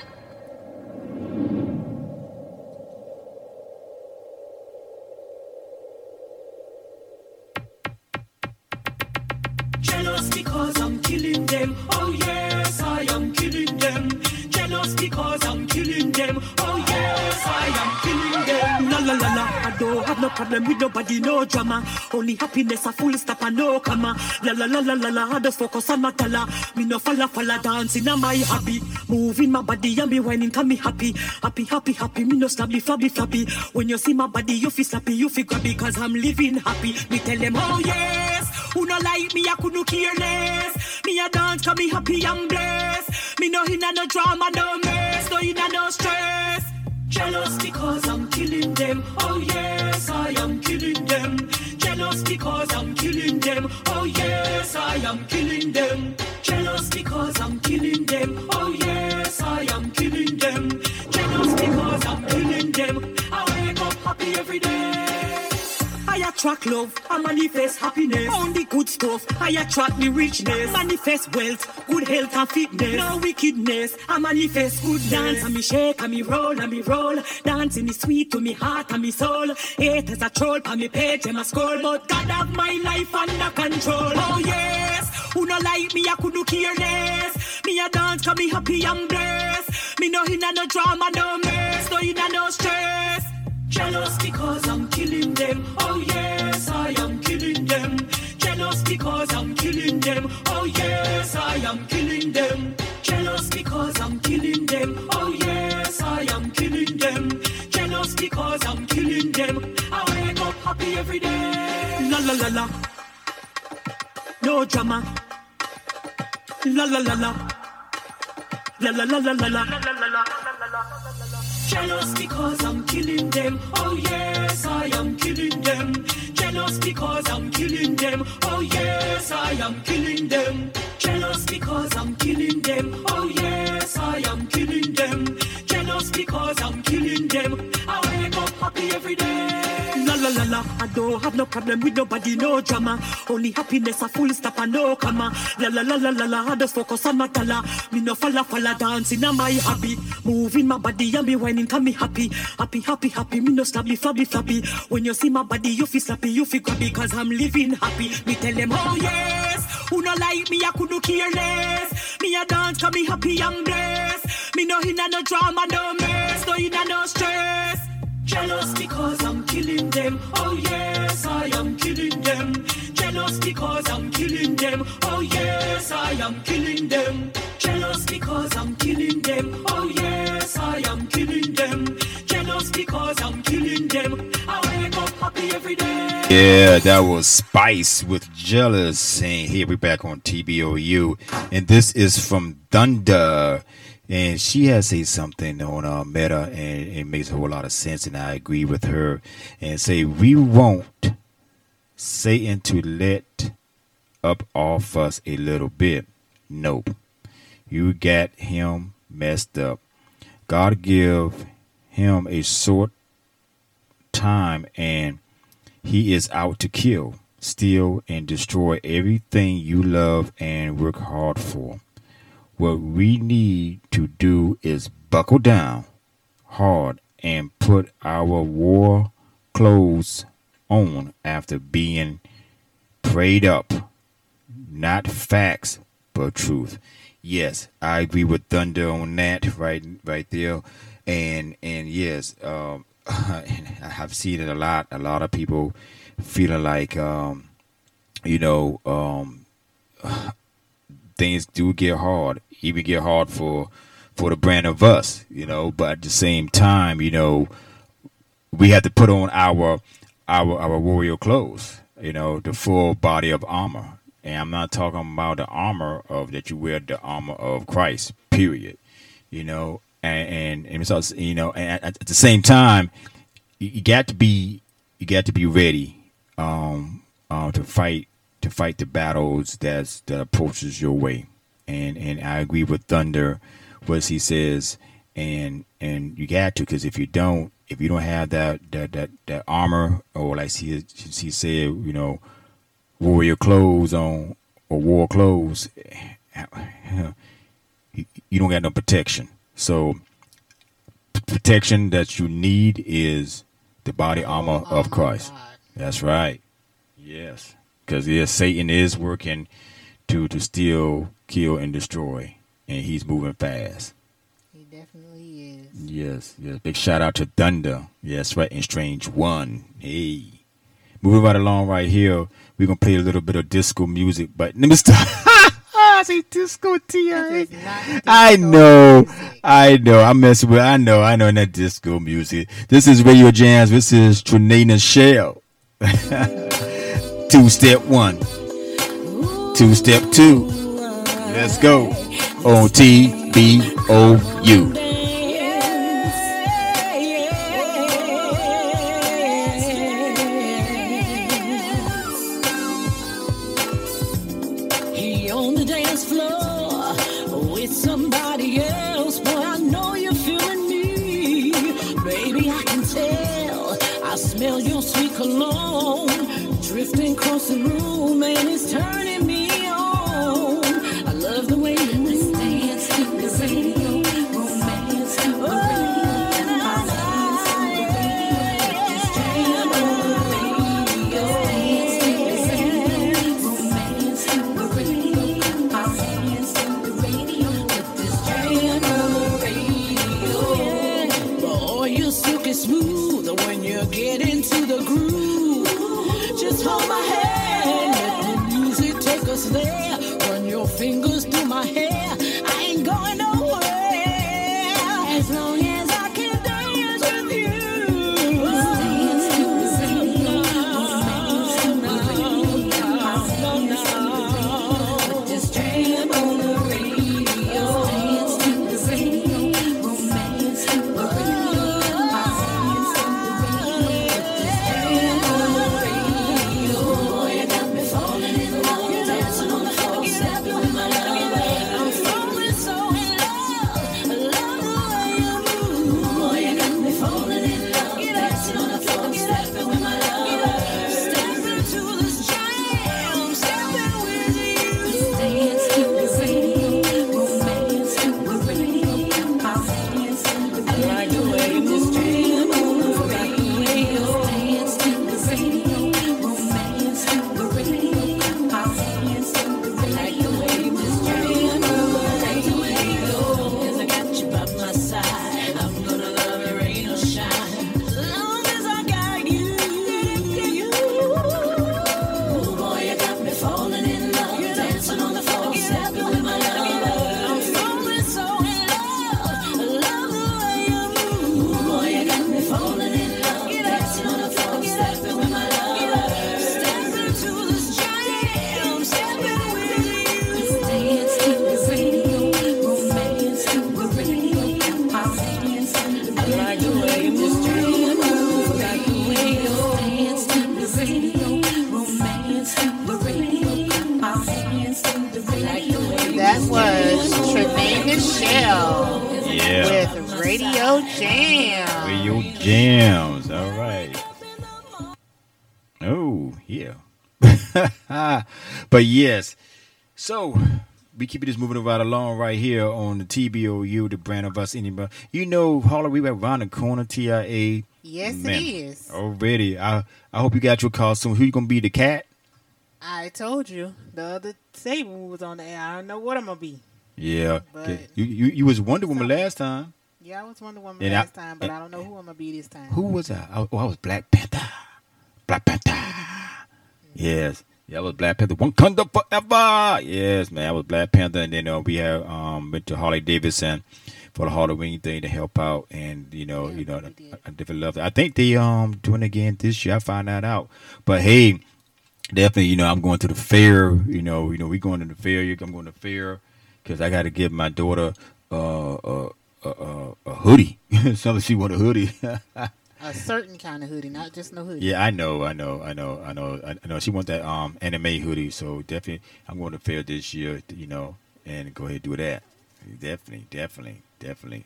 Jealous because I'm killing them. Oh yes, I am killing them. Jealous because I'm killing them. Oh yes, I am killing them. La la la la, I don't have no problem with nobody, no drama. Only happiness, a full stop and no comma. La la la la la la, I just focus on my tala. Me no falla falla dancing, am I happy? Moving my body and me whining, can me happy? Happy, happy, happy, me no slabby, flabby, flappy. When you see my body, you feel slappy, you feel grabby, cause I'm living happy. Me tell them, oh yes. Who no like me, I could no care less. Me a dance, cause me happy and blessed. Me no inna no drama, no mess, no inna no stress. Jealous because I'm killing them. Oh yes, I am killing them. Jealous because I'm killing them. Oh yes, I am killing them. Jealous because I'm killing them. Oh yes, I am killing them. Jealous because I'm killing them. I wake up happy every day. I attract love, I manifest happiness. Only good stuff, I attract me richness. Manifest wealth, good health and fitness. No wickedness, I manifest good dance. And me shake, and me roll, and me roll. Dancing is sweet to me heart and me soul. Haters a troll, and me page and my scroll. But God have my life under control. Oh yes, who no like me, I could no care less. Me a dance, cause me happy and blessed. Me no inna no drama, no mess, no inna no stress. Jealous because I'm killing them. Oh yes, I am killing them. Jealous because I'm killing them. Oh yes, I am killing them. Jealous because I'm killing them. Oh yes, I am killing them. Jealous because I'm killing them. I wake up happy every day. La la la la. No drama. La la la la. La la la la la la la la la la. Jealous because I'm killing them. Oh yes, I am killing them. Jealous because I'm killing them. Oh yes, I am killing them. Jealous because I'm killing them. Oh yes, I am killing them. Jealous because I'm killing them. I wake up happy every day. La la la la, I don't have no problem with nobody, no drama. Only happiness, a full stop and no comma. La la la la la la, I just focus on my tala. Me no falla falla dancing, am I happy? Moving my body and me whining. Can me happy, happy, happy, happy. Me no slabby, flabby, flabby. When you see my body, you feel slappy, you feel grabby. Cause I'm living happy. Me tell them, oh yes. Who no like me, I could no care less. Me a dance, cause me happy and blessed. Me no inna no drama, no mess, no inna no stress. Jealous because I'm killing them. Oh yes, I am killing them. Jealous because I'm killing them. Oh yes, I am killing them. Jealous because I'm killing them. Oh yes, I am killing them. Jealous because I'm killing them. I wake up happy every day. Yeah, that was Spice with Jealous. And here we back on T B O U, and this is from Thunder. And she has said something on uh, Meta, and it makes a whole lot of sense, and I agree with her. And say, we want Satan to let up off us a little bit. Nope. You got him messed up. God give him a short time, and he is out to kill, steal, and destroy everything you love and work hard for. What we need to do is buckle down hard and put our war clothes on after being prayed up. Not facts, but truth. Yes, I agree with Thunder on that right right there. And and yes, um, I've seen it a lot. A lot of people feeling like, um, you know, um, things do get hard. Even get hard for for the brand of us, you know. But at the same time, you know, we have to put on our our our warrior clothes, you know, the full body of armor. And I'm not talking about the armor of that you wear, the armor of Christ, period. You know, and and, and it's also, you know, and at, at the same time, you, you got to be you got to be ready um, uh, to fight to fight the battles that's that approaches your way. and and I agree with Thunder what he says, and and you got to, because if you don't if you don't have that that that, that armor, or like she she said, you know, warrior clothes on or war clothes, you, you don't got no protection. So p- protection that you need is the body armor oh, of Christ. God. That's right. Yes, because yes, Satan is working to to steal, kill, and destroy, and he's moving fast. He definitely is. Yes, yes. Big shout out to Thunder. Yes, right. And Strange One. Hey, moving right along right here. We're gonna play a little bit of disco music, but let me stop. I say disco T I. I know, music. I know. I'm messing with. I know, I know. That disco music. This is Radio Jams. This is Trinae Nichelle Shell. Two step one. Two step two. Let's go on T B O U. But yes, so we keep this moving right along right here on the T B O U, the brand of us anybody. You know, Harley, we went around the corner, T I A. Yes, man, it is. Already. I, I hope you got your call soon. Who you going to be, the cat? I told you the other day when we was on the air, I don't know what I'm going to be. Yeah. But you, you you was Wonder Woman so, last time. Yeah, I was Wonder Woman and last I, time, but and, I don't know who I'm going to be this time. Who was I? I? Oh, I was Black Panther. Black Panther. Mm-hmm. Yes. Yeah, I was Black Panther. Wakanda forever. Yes, man, I was Black Panther, and then uh, we have um went to Harley Davidson for the Halloween thing to help out, and you know, yeah, you know, I definitely love it. I think they um doing it again this year. I found that out, but hey, definitely, you know, I'm going to the fair. You know, you know, we going to the fair. I'm going to the fair because I got to give my daughter uh a a, a hoodie. Something she want a hoodie. A certain kind of hoodie, not just no hoodie. Yeah, I know, I know, I know, I know, I know. She wants that um anime hoodie, so definitely I'm going to fair this year. You know, and go ahead and do that. Definitely, definitely, definitely.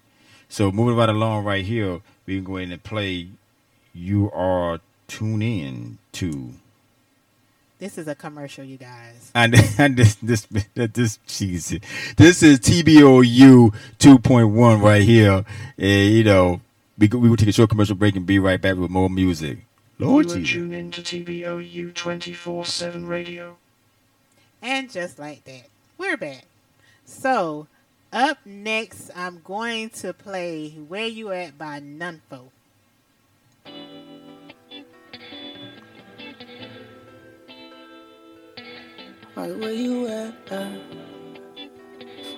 So moving right along right here, we can go ahead and play You Are Tuned In To. This is a commercial, you guys. And this, this, this, cheesy. This is T B O U two point one right here. And, you know, we we will take a short commercial break and be right back with more music. Lord, you are tuned in to T B O U twenty-four seven radio. And just like that, we're back. So, up next, I'm going to play Where You At by Nunfoe. Like, where you at? Uh,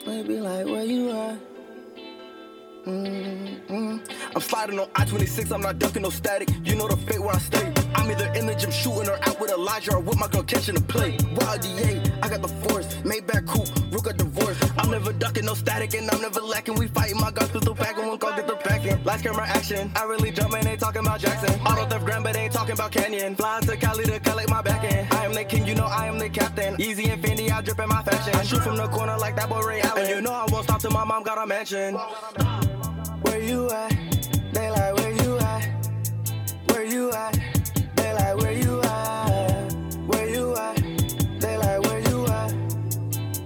maybe like, where you at? Mm-mm. I'm sliding on I twenty-six, I'm not ducking no static. You know the fate where I stay. I'm either in the gym shooting or out with Elijah or with my girl catching a play. Wild D A, I got the force. Maybach coupe, Rook got divorced. I'm never ducking no static and I'm never lacking. We fighting my guys through the back and one call get the back end. Last camera action, I really jump and ain't talking about Jackson. Auto theft grand but ain't talking about Canyon. Fly to Cali to collect my back end. I am the king, you know I am the captain. Easy and Fendi, I drip in my fashion. I shoot from the corner like that boy Ray Allen. And you know I won't stop till my mom got a mansion. Where you at? They like where you at? Where you at? They like where you at? Where you at? They like where you at?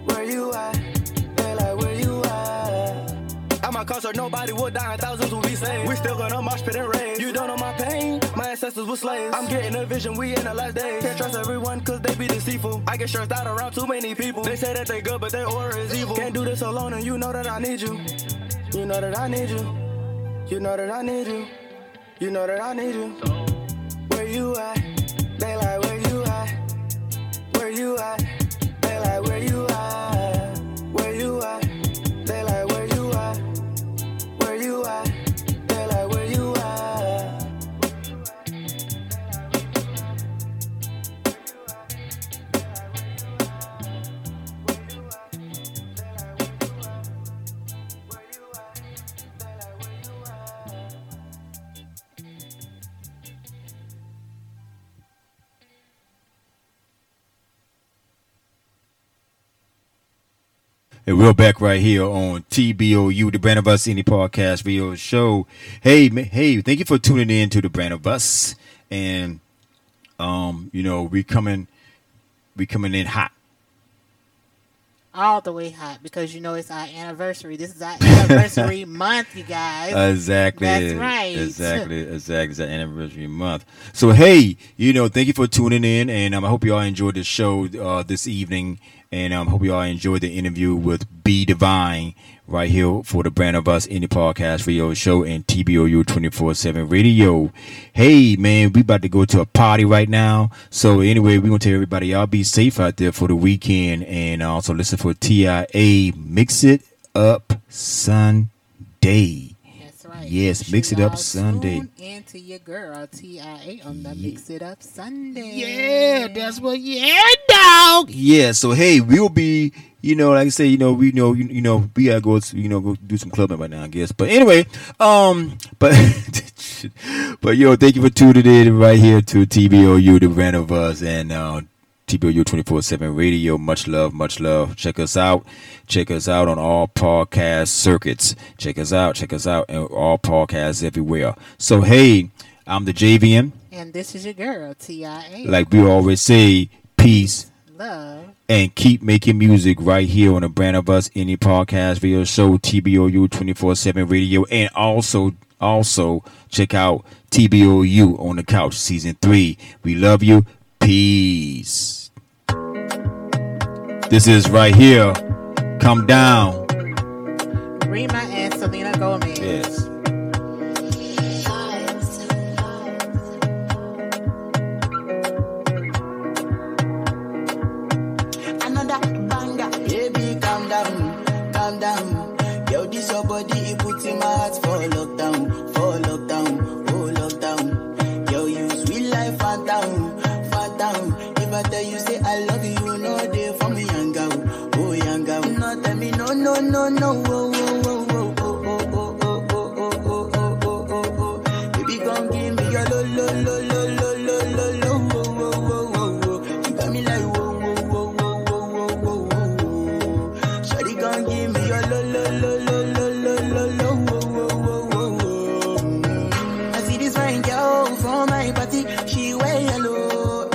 Where you at? They like where you at? At my concert, nobody would die and thousands will be saved. We still gonna mosh pit and rave. You don't know my pain. My ancestors were slaves. I'm getting a vision, we in the last days. Can't trust everyone cause they be deceitful. I get stressed out around too many people. They say that they good but their aura is evil. Can't do this alone and you know that I need you. You know that I need you. You know that I need you. You know that I need you. Where you at? They like where you at? Where you at? They like where you at? Where you at? They like where you at? Where you at? They like where you at? And we're back right here on T B O U, the Brand of Us Indie Podcast Radio Show. Hey, hey, thank you for tuning in to the Brand of Us. And um, you know, we coming, we coming in hot, all the way hot, because you know it's our anniversary. This is our anniversary month, you guys. Exactly, that's right. Exactly, exactly. It's our anniversary month. So hey, you know, thank you for tuning in, and um, I hope you all enjoyed the show uh, this evening. And I um, hope you all enjoyed the interview with B.Divine right here for the Brand of Us Indie Podcast Radio Show and T B O U twenty-four seven Radio. Hey, man, we about to go to a party right now. So anyway, we're going to tell everybody, y'all be safe out there for the weekend. And also listen for T I A Mix It Up Sunday. Right. Yes, Mix It Up Sunday. Tune into your girl T I A on the yeah. Mix It Up Sunday. Yeah, that's what. Yeah, dog. Yeah. So hey, we'll be. You know, like I say, you know, we know, you, you know, we gotta go. You know, go do some clubbing right now, I guess. But anyway, um, but but yo, thank you for tuning in right here to T B O U, the Brand of Us, and uh, T B O U twenty-four seven Radio. Much love, much love. Check us out. Check us out on all podcast circuits. Check us out. Check us out and all podcasts everywhere. So, hey, I'm the J V M. And this is your girl, T I A. Like we always say, peace, love, and keep making music right here on the Brand of Us Indie Podcast Radio Show, T B O U twenty-four seven Radio. And also, also check out T B O U On The Couch Season three. We love you. Peace. This is right here. Come down. Rima and Selena Gomez. Yes. Another banger. Baby, calm down. Calm down. Yo, this your body. It puts in my heart for lockdown. For lockdown. Oh, lockdown. Yo, you sweet life and down. If I tell you say I love you, no day for me, young girl. Oh, young girl. No, tell me no, no, no, no. Oh, oh, oh, oh, oh, oh, oh, oh, oh, oh, oh, oh, oh, oh. Baby, come give me your lo, lo, lo, lo, lo, lo, lo, lo. Oh, oh, oh, oh, oh. You got me like oh, oh, oh, oh, oh, oh, oh, oh. Shawty, low, low, whoa, whoa, whoa, whoa. I see this fine girl from my party, she wear yellow.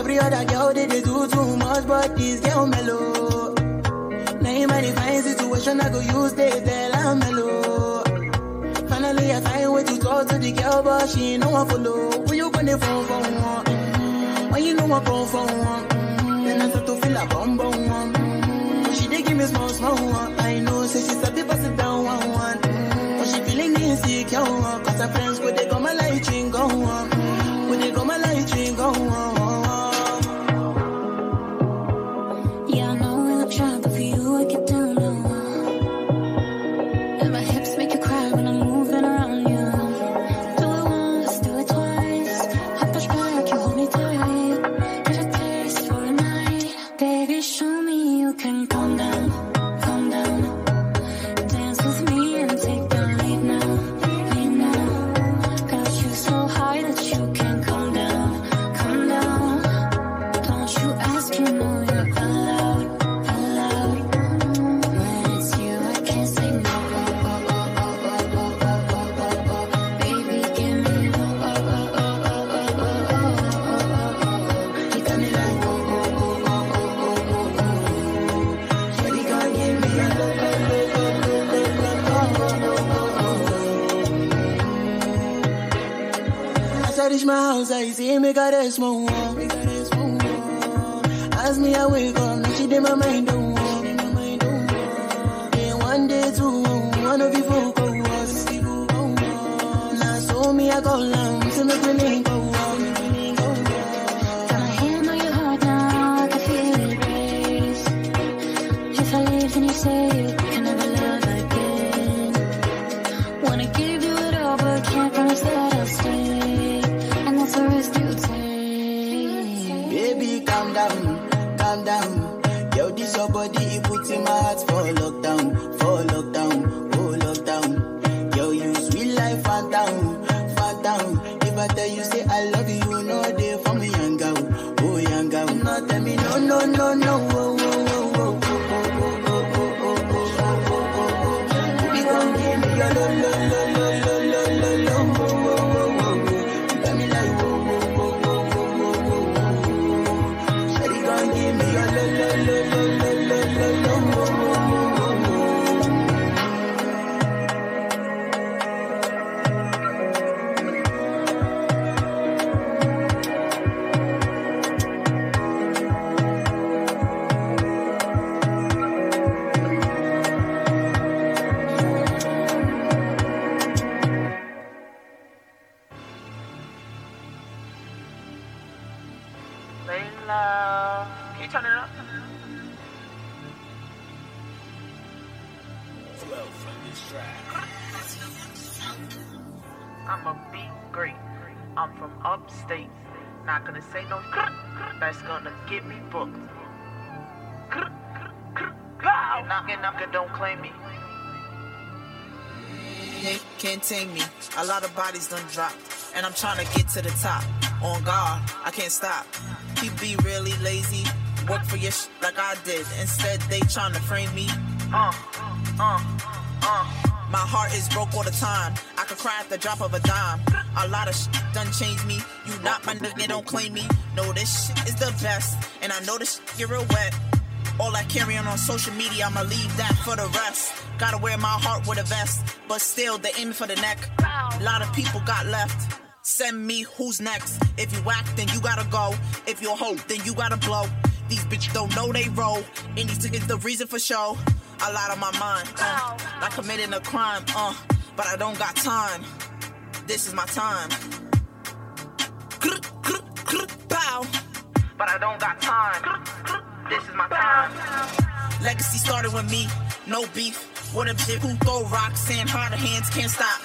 Every other girl they, they do too much, but this girl mellow. Now in my divine situation, I go use they tell I'm mellow. Finally I find way to talk to the girl, but she ain't no one follow. When you gonna phone for one? Mm-hmm. When you know I go for one? Mm-hmm. Then I start to feel a bum bum one. Give me small, small one. I know, say she's a people sit down one, one. Mm-hmm. But she feeling insecure, one. Cause her friends, when they got my light ring, go on. When they got my light ring, go on. Yeah, I know I'm trying, but for you, I get down low. And my hips make you cry when I'm moving around you. Do it once, do it twice. I push back, you hold me tight. Get a taste for a night. Baby, show me you can go. My house, I see me got a small wall. As me, I wake up, now she did my mind on wall. And one day, two, one of you folk was. Now, so me, I call them, so me, I didn't go wrong. Got my hand on your heart now, I can feel it race. If I leave, then you say you can never love again. Wanna give you it all, but can't promise that I'll stay. Baby, calm down, calm down. Yo, this your body, it puts in my heart for lockdown, for lockdown, oh lockdown. Yo, you sweet life, fan down, fan down. If I tell you, say I love you, no day for me, young girl, oh young girl. No, tell me, no, no, no, no, oh, oh, oh, oh, oh, oh, oh, oh, oh, oh, oh. You gon' give me your lo, lo, lo, lo, lo. Say no that's gonna get me booked. And I, and I don't claim me. They can't tame me. A lot of bodies done dropped, and I'm trying to get to the top. On guard, I can't stop. People be really lazy. Work for your sh like I did. Instead, they trying to frame me. Uh, uh, uh. My heart is broke all the time. I could cry at the drop of a dime. A lot of shit done changed me. You not my nigga, don't claim me. No, this shit is the best. And I know this shit get real wet. All I carry on on social media, I'ma leave that for the rest. Gotta wear my heart with a vest. But still, they aiming for the neck. A lot of people got left. Send me who's next. If you whack, then you gotta go. If you're hope, then you gotta blow. These bitches don't know they roll. And these tickets the reason for show. A lot on my mind, uh, like committing a crime, uh, but I don't got time. This is my time. But I don't got time. This is my time. Legacy started with me, no beef. What a bitch who throw rocks, saying harder hands can't stop.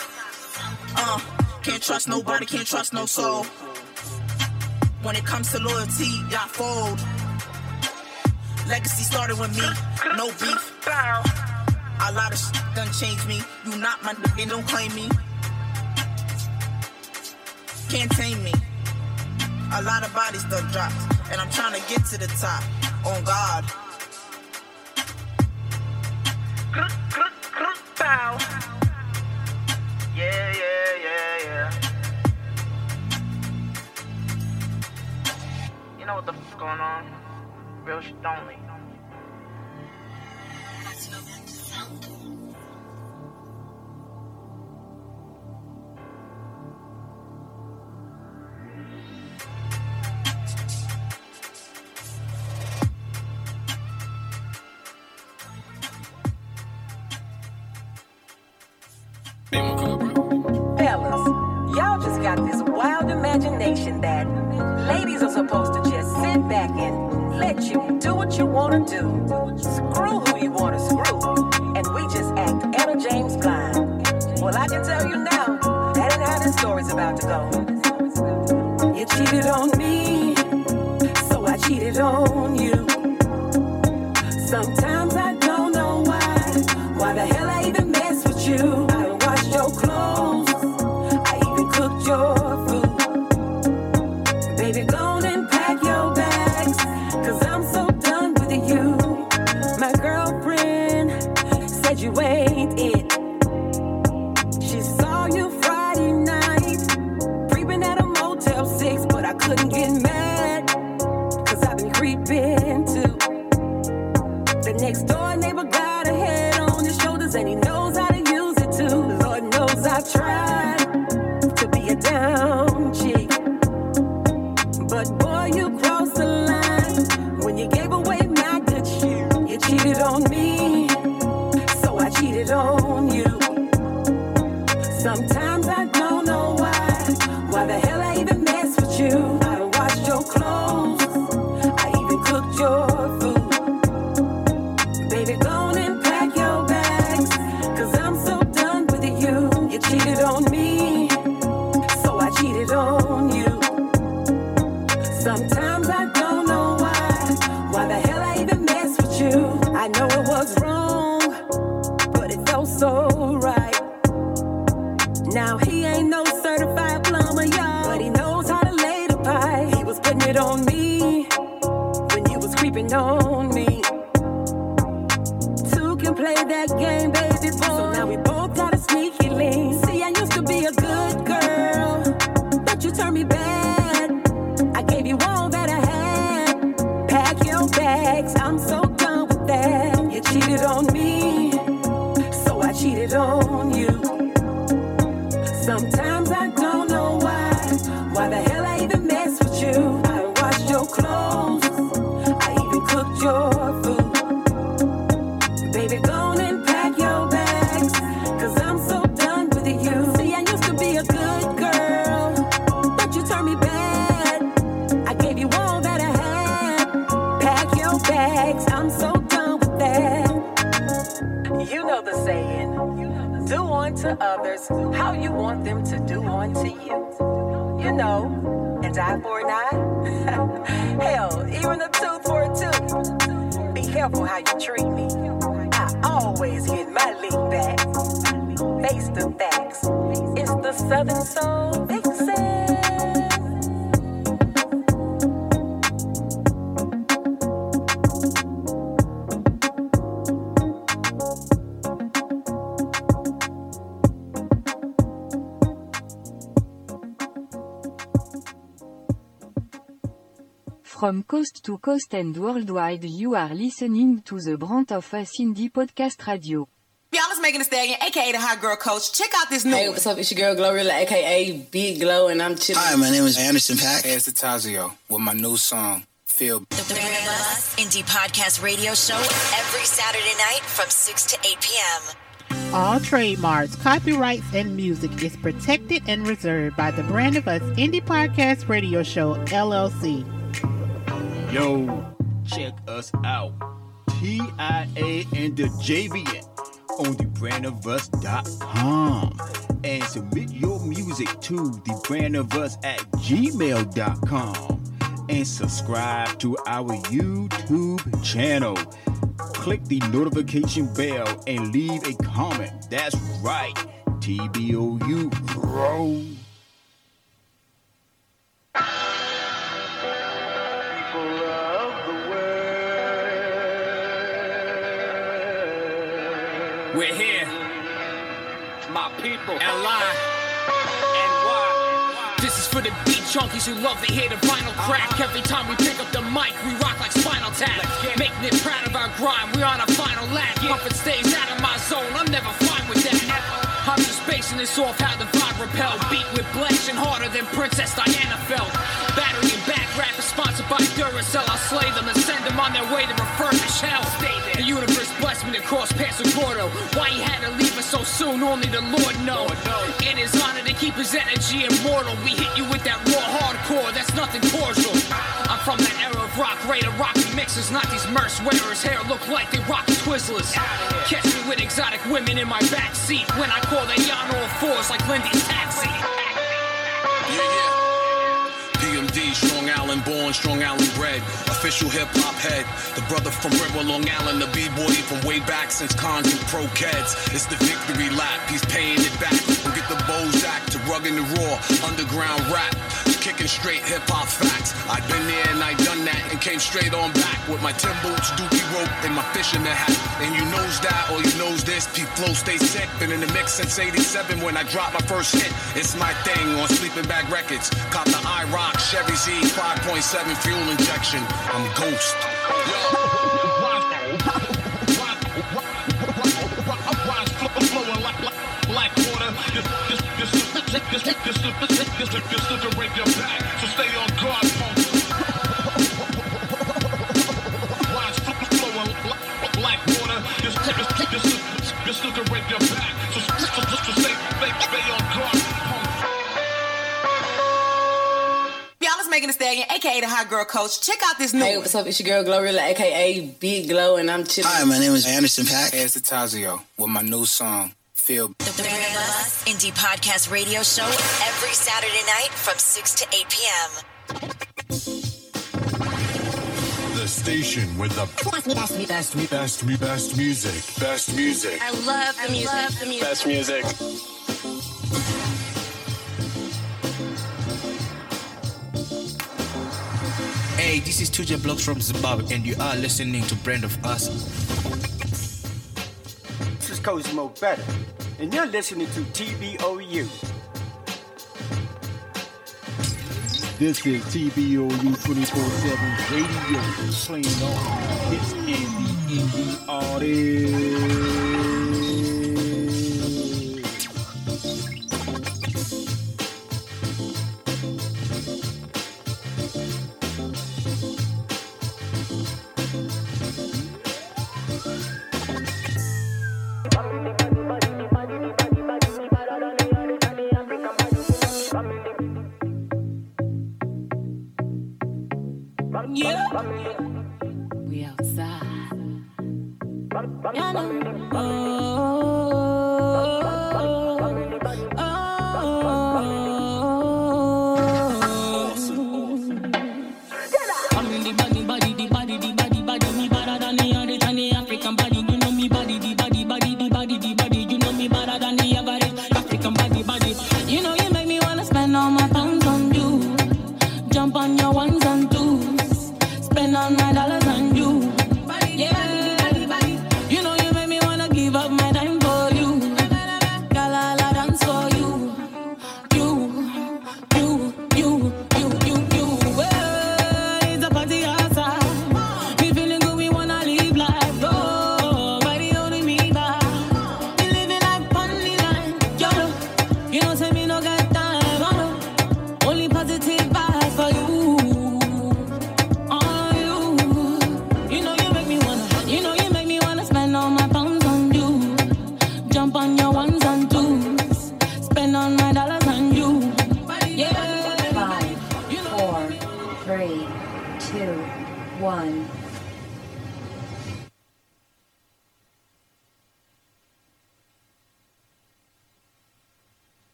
Uh, can't trust nobody, can't trust no soul. When it comes to loyalty, y'all fold. Legacy started with me, no beef. A lot of shit done changed me. You not my nigga, don't claim me. Can't tame me. A lot of bodies done dropped, and I'm trying to get to the top. On God. Bow. real shit only. From coast to coast and worldwide, you are listening to the brunt of a Cindy podcast radio. Y'all, it's Megan Thee Stallion, aka the Hot Girl Coach. Check out this new. Hey, what's up? It's your girl GloRilla, aka Big Glow, and I'm chilling. Hi, my name is Anderson Paak. Hey, it's Tazio with my new song, Feel. The three of us indie podcast radio show every Saturday night from six to eight p.m. All trademarks, copyrights, and music is protected and reserved by the Brand of Us Indie Podcast Radio Show L L C. Yo, check us out. T I A and the J V N on the brand of us dot com. And submit your music to the brand of us at gmail dot com. And subscribe to our YouTube channel. Click the notification bell and leave a comment. That's right. T B O U, bro. We're here, my people, L I N Y. This is For the beat junkies who love to hear the vinyl crack. Every time we pick up the mic, we rock like Spinal Tap. Making it proud of our grind, we're on our final lap. Puffin' stays out of my zone, I'm never fine with that ever. I'm just basing this off how the vibe repel. Beat with blessing harder than Princess Diana felt. Battery and back rap is sponsored by Duracell. I'll slay them and send them on their way to refurbish hell. The universe blessed me to cross past with Gordo. Why he had to leave us so soon, only the Lord knows. In his honor to keep his energy immortal, we hit you with that raw hardcore, that's nothing cordial. I'm from that era of rock, Ray, the rockin' mixers, not these merce wearers. Hair look like they rock Twizzlers. Catch me with exotic women in my backseat when I call that y'all on all fours like Lindy's Taxi. Yeah, yeah. P M D, Strong Island born, Strong Island bred. Official hip-hop head. The brother from River Long Island, the b-boy from way back since cons and pro-keds. It's the victory lap, he's paying it back. We'll get the Bozak to rug in the raw, underground rap. Kicking straight hip-hop facts. I've been there and I done that and came straight on back with my tin boots, doobie rope, and my fish in the hat. And you knows that, or you knows this, P-Flow stays sick. Been in the mix since eighty-seven when I dropped my first hit. It's my thing on Sleeping Bag Records. Cop the I-Rock, Chevy Z, five point seven fuel injection. I'm Ghost. Yo. Rhymes flowing like water. Just to break your back, so stay on guard, punk. Lines flowing like water. Just to break your back, so stay on guard, punk. Y'all, it's Megan Thee Stallion, a k a the Hot Girl Coach. Check out this new. Hey, what's up? It's your girl, GloRilla, a k a. Big Glow, and I'm chipping. Hi, my name is Anderson Paak. Hey, it's Tazio with my new song. Feel. The three of us indie podcast radio show every Saturday night from six to eight p.m. The station with the best, me, best, me, best, me, best music, best music. I love the I music. Love the music. Best music. Hey, this is two J Blocks from Zimbabwe, and you are listening to Brand of Us. This is Cosmo Better, and you're listening to T B O U. This is T B O U twenty-four seven radio, playing all hits and the indie artists. Yeah.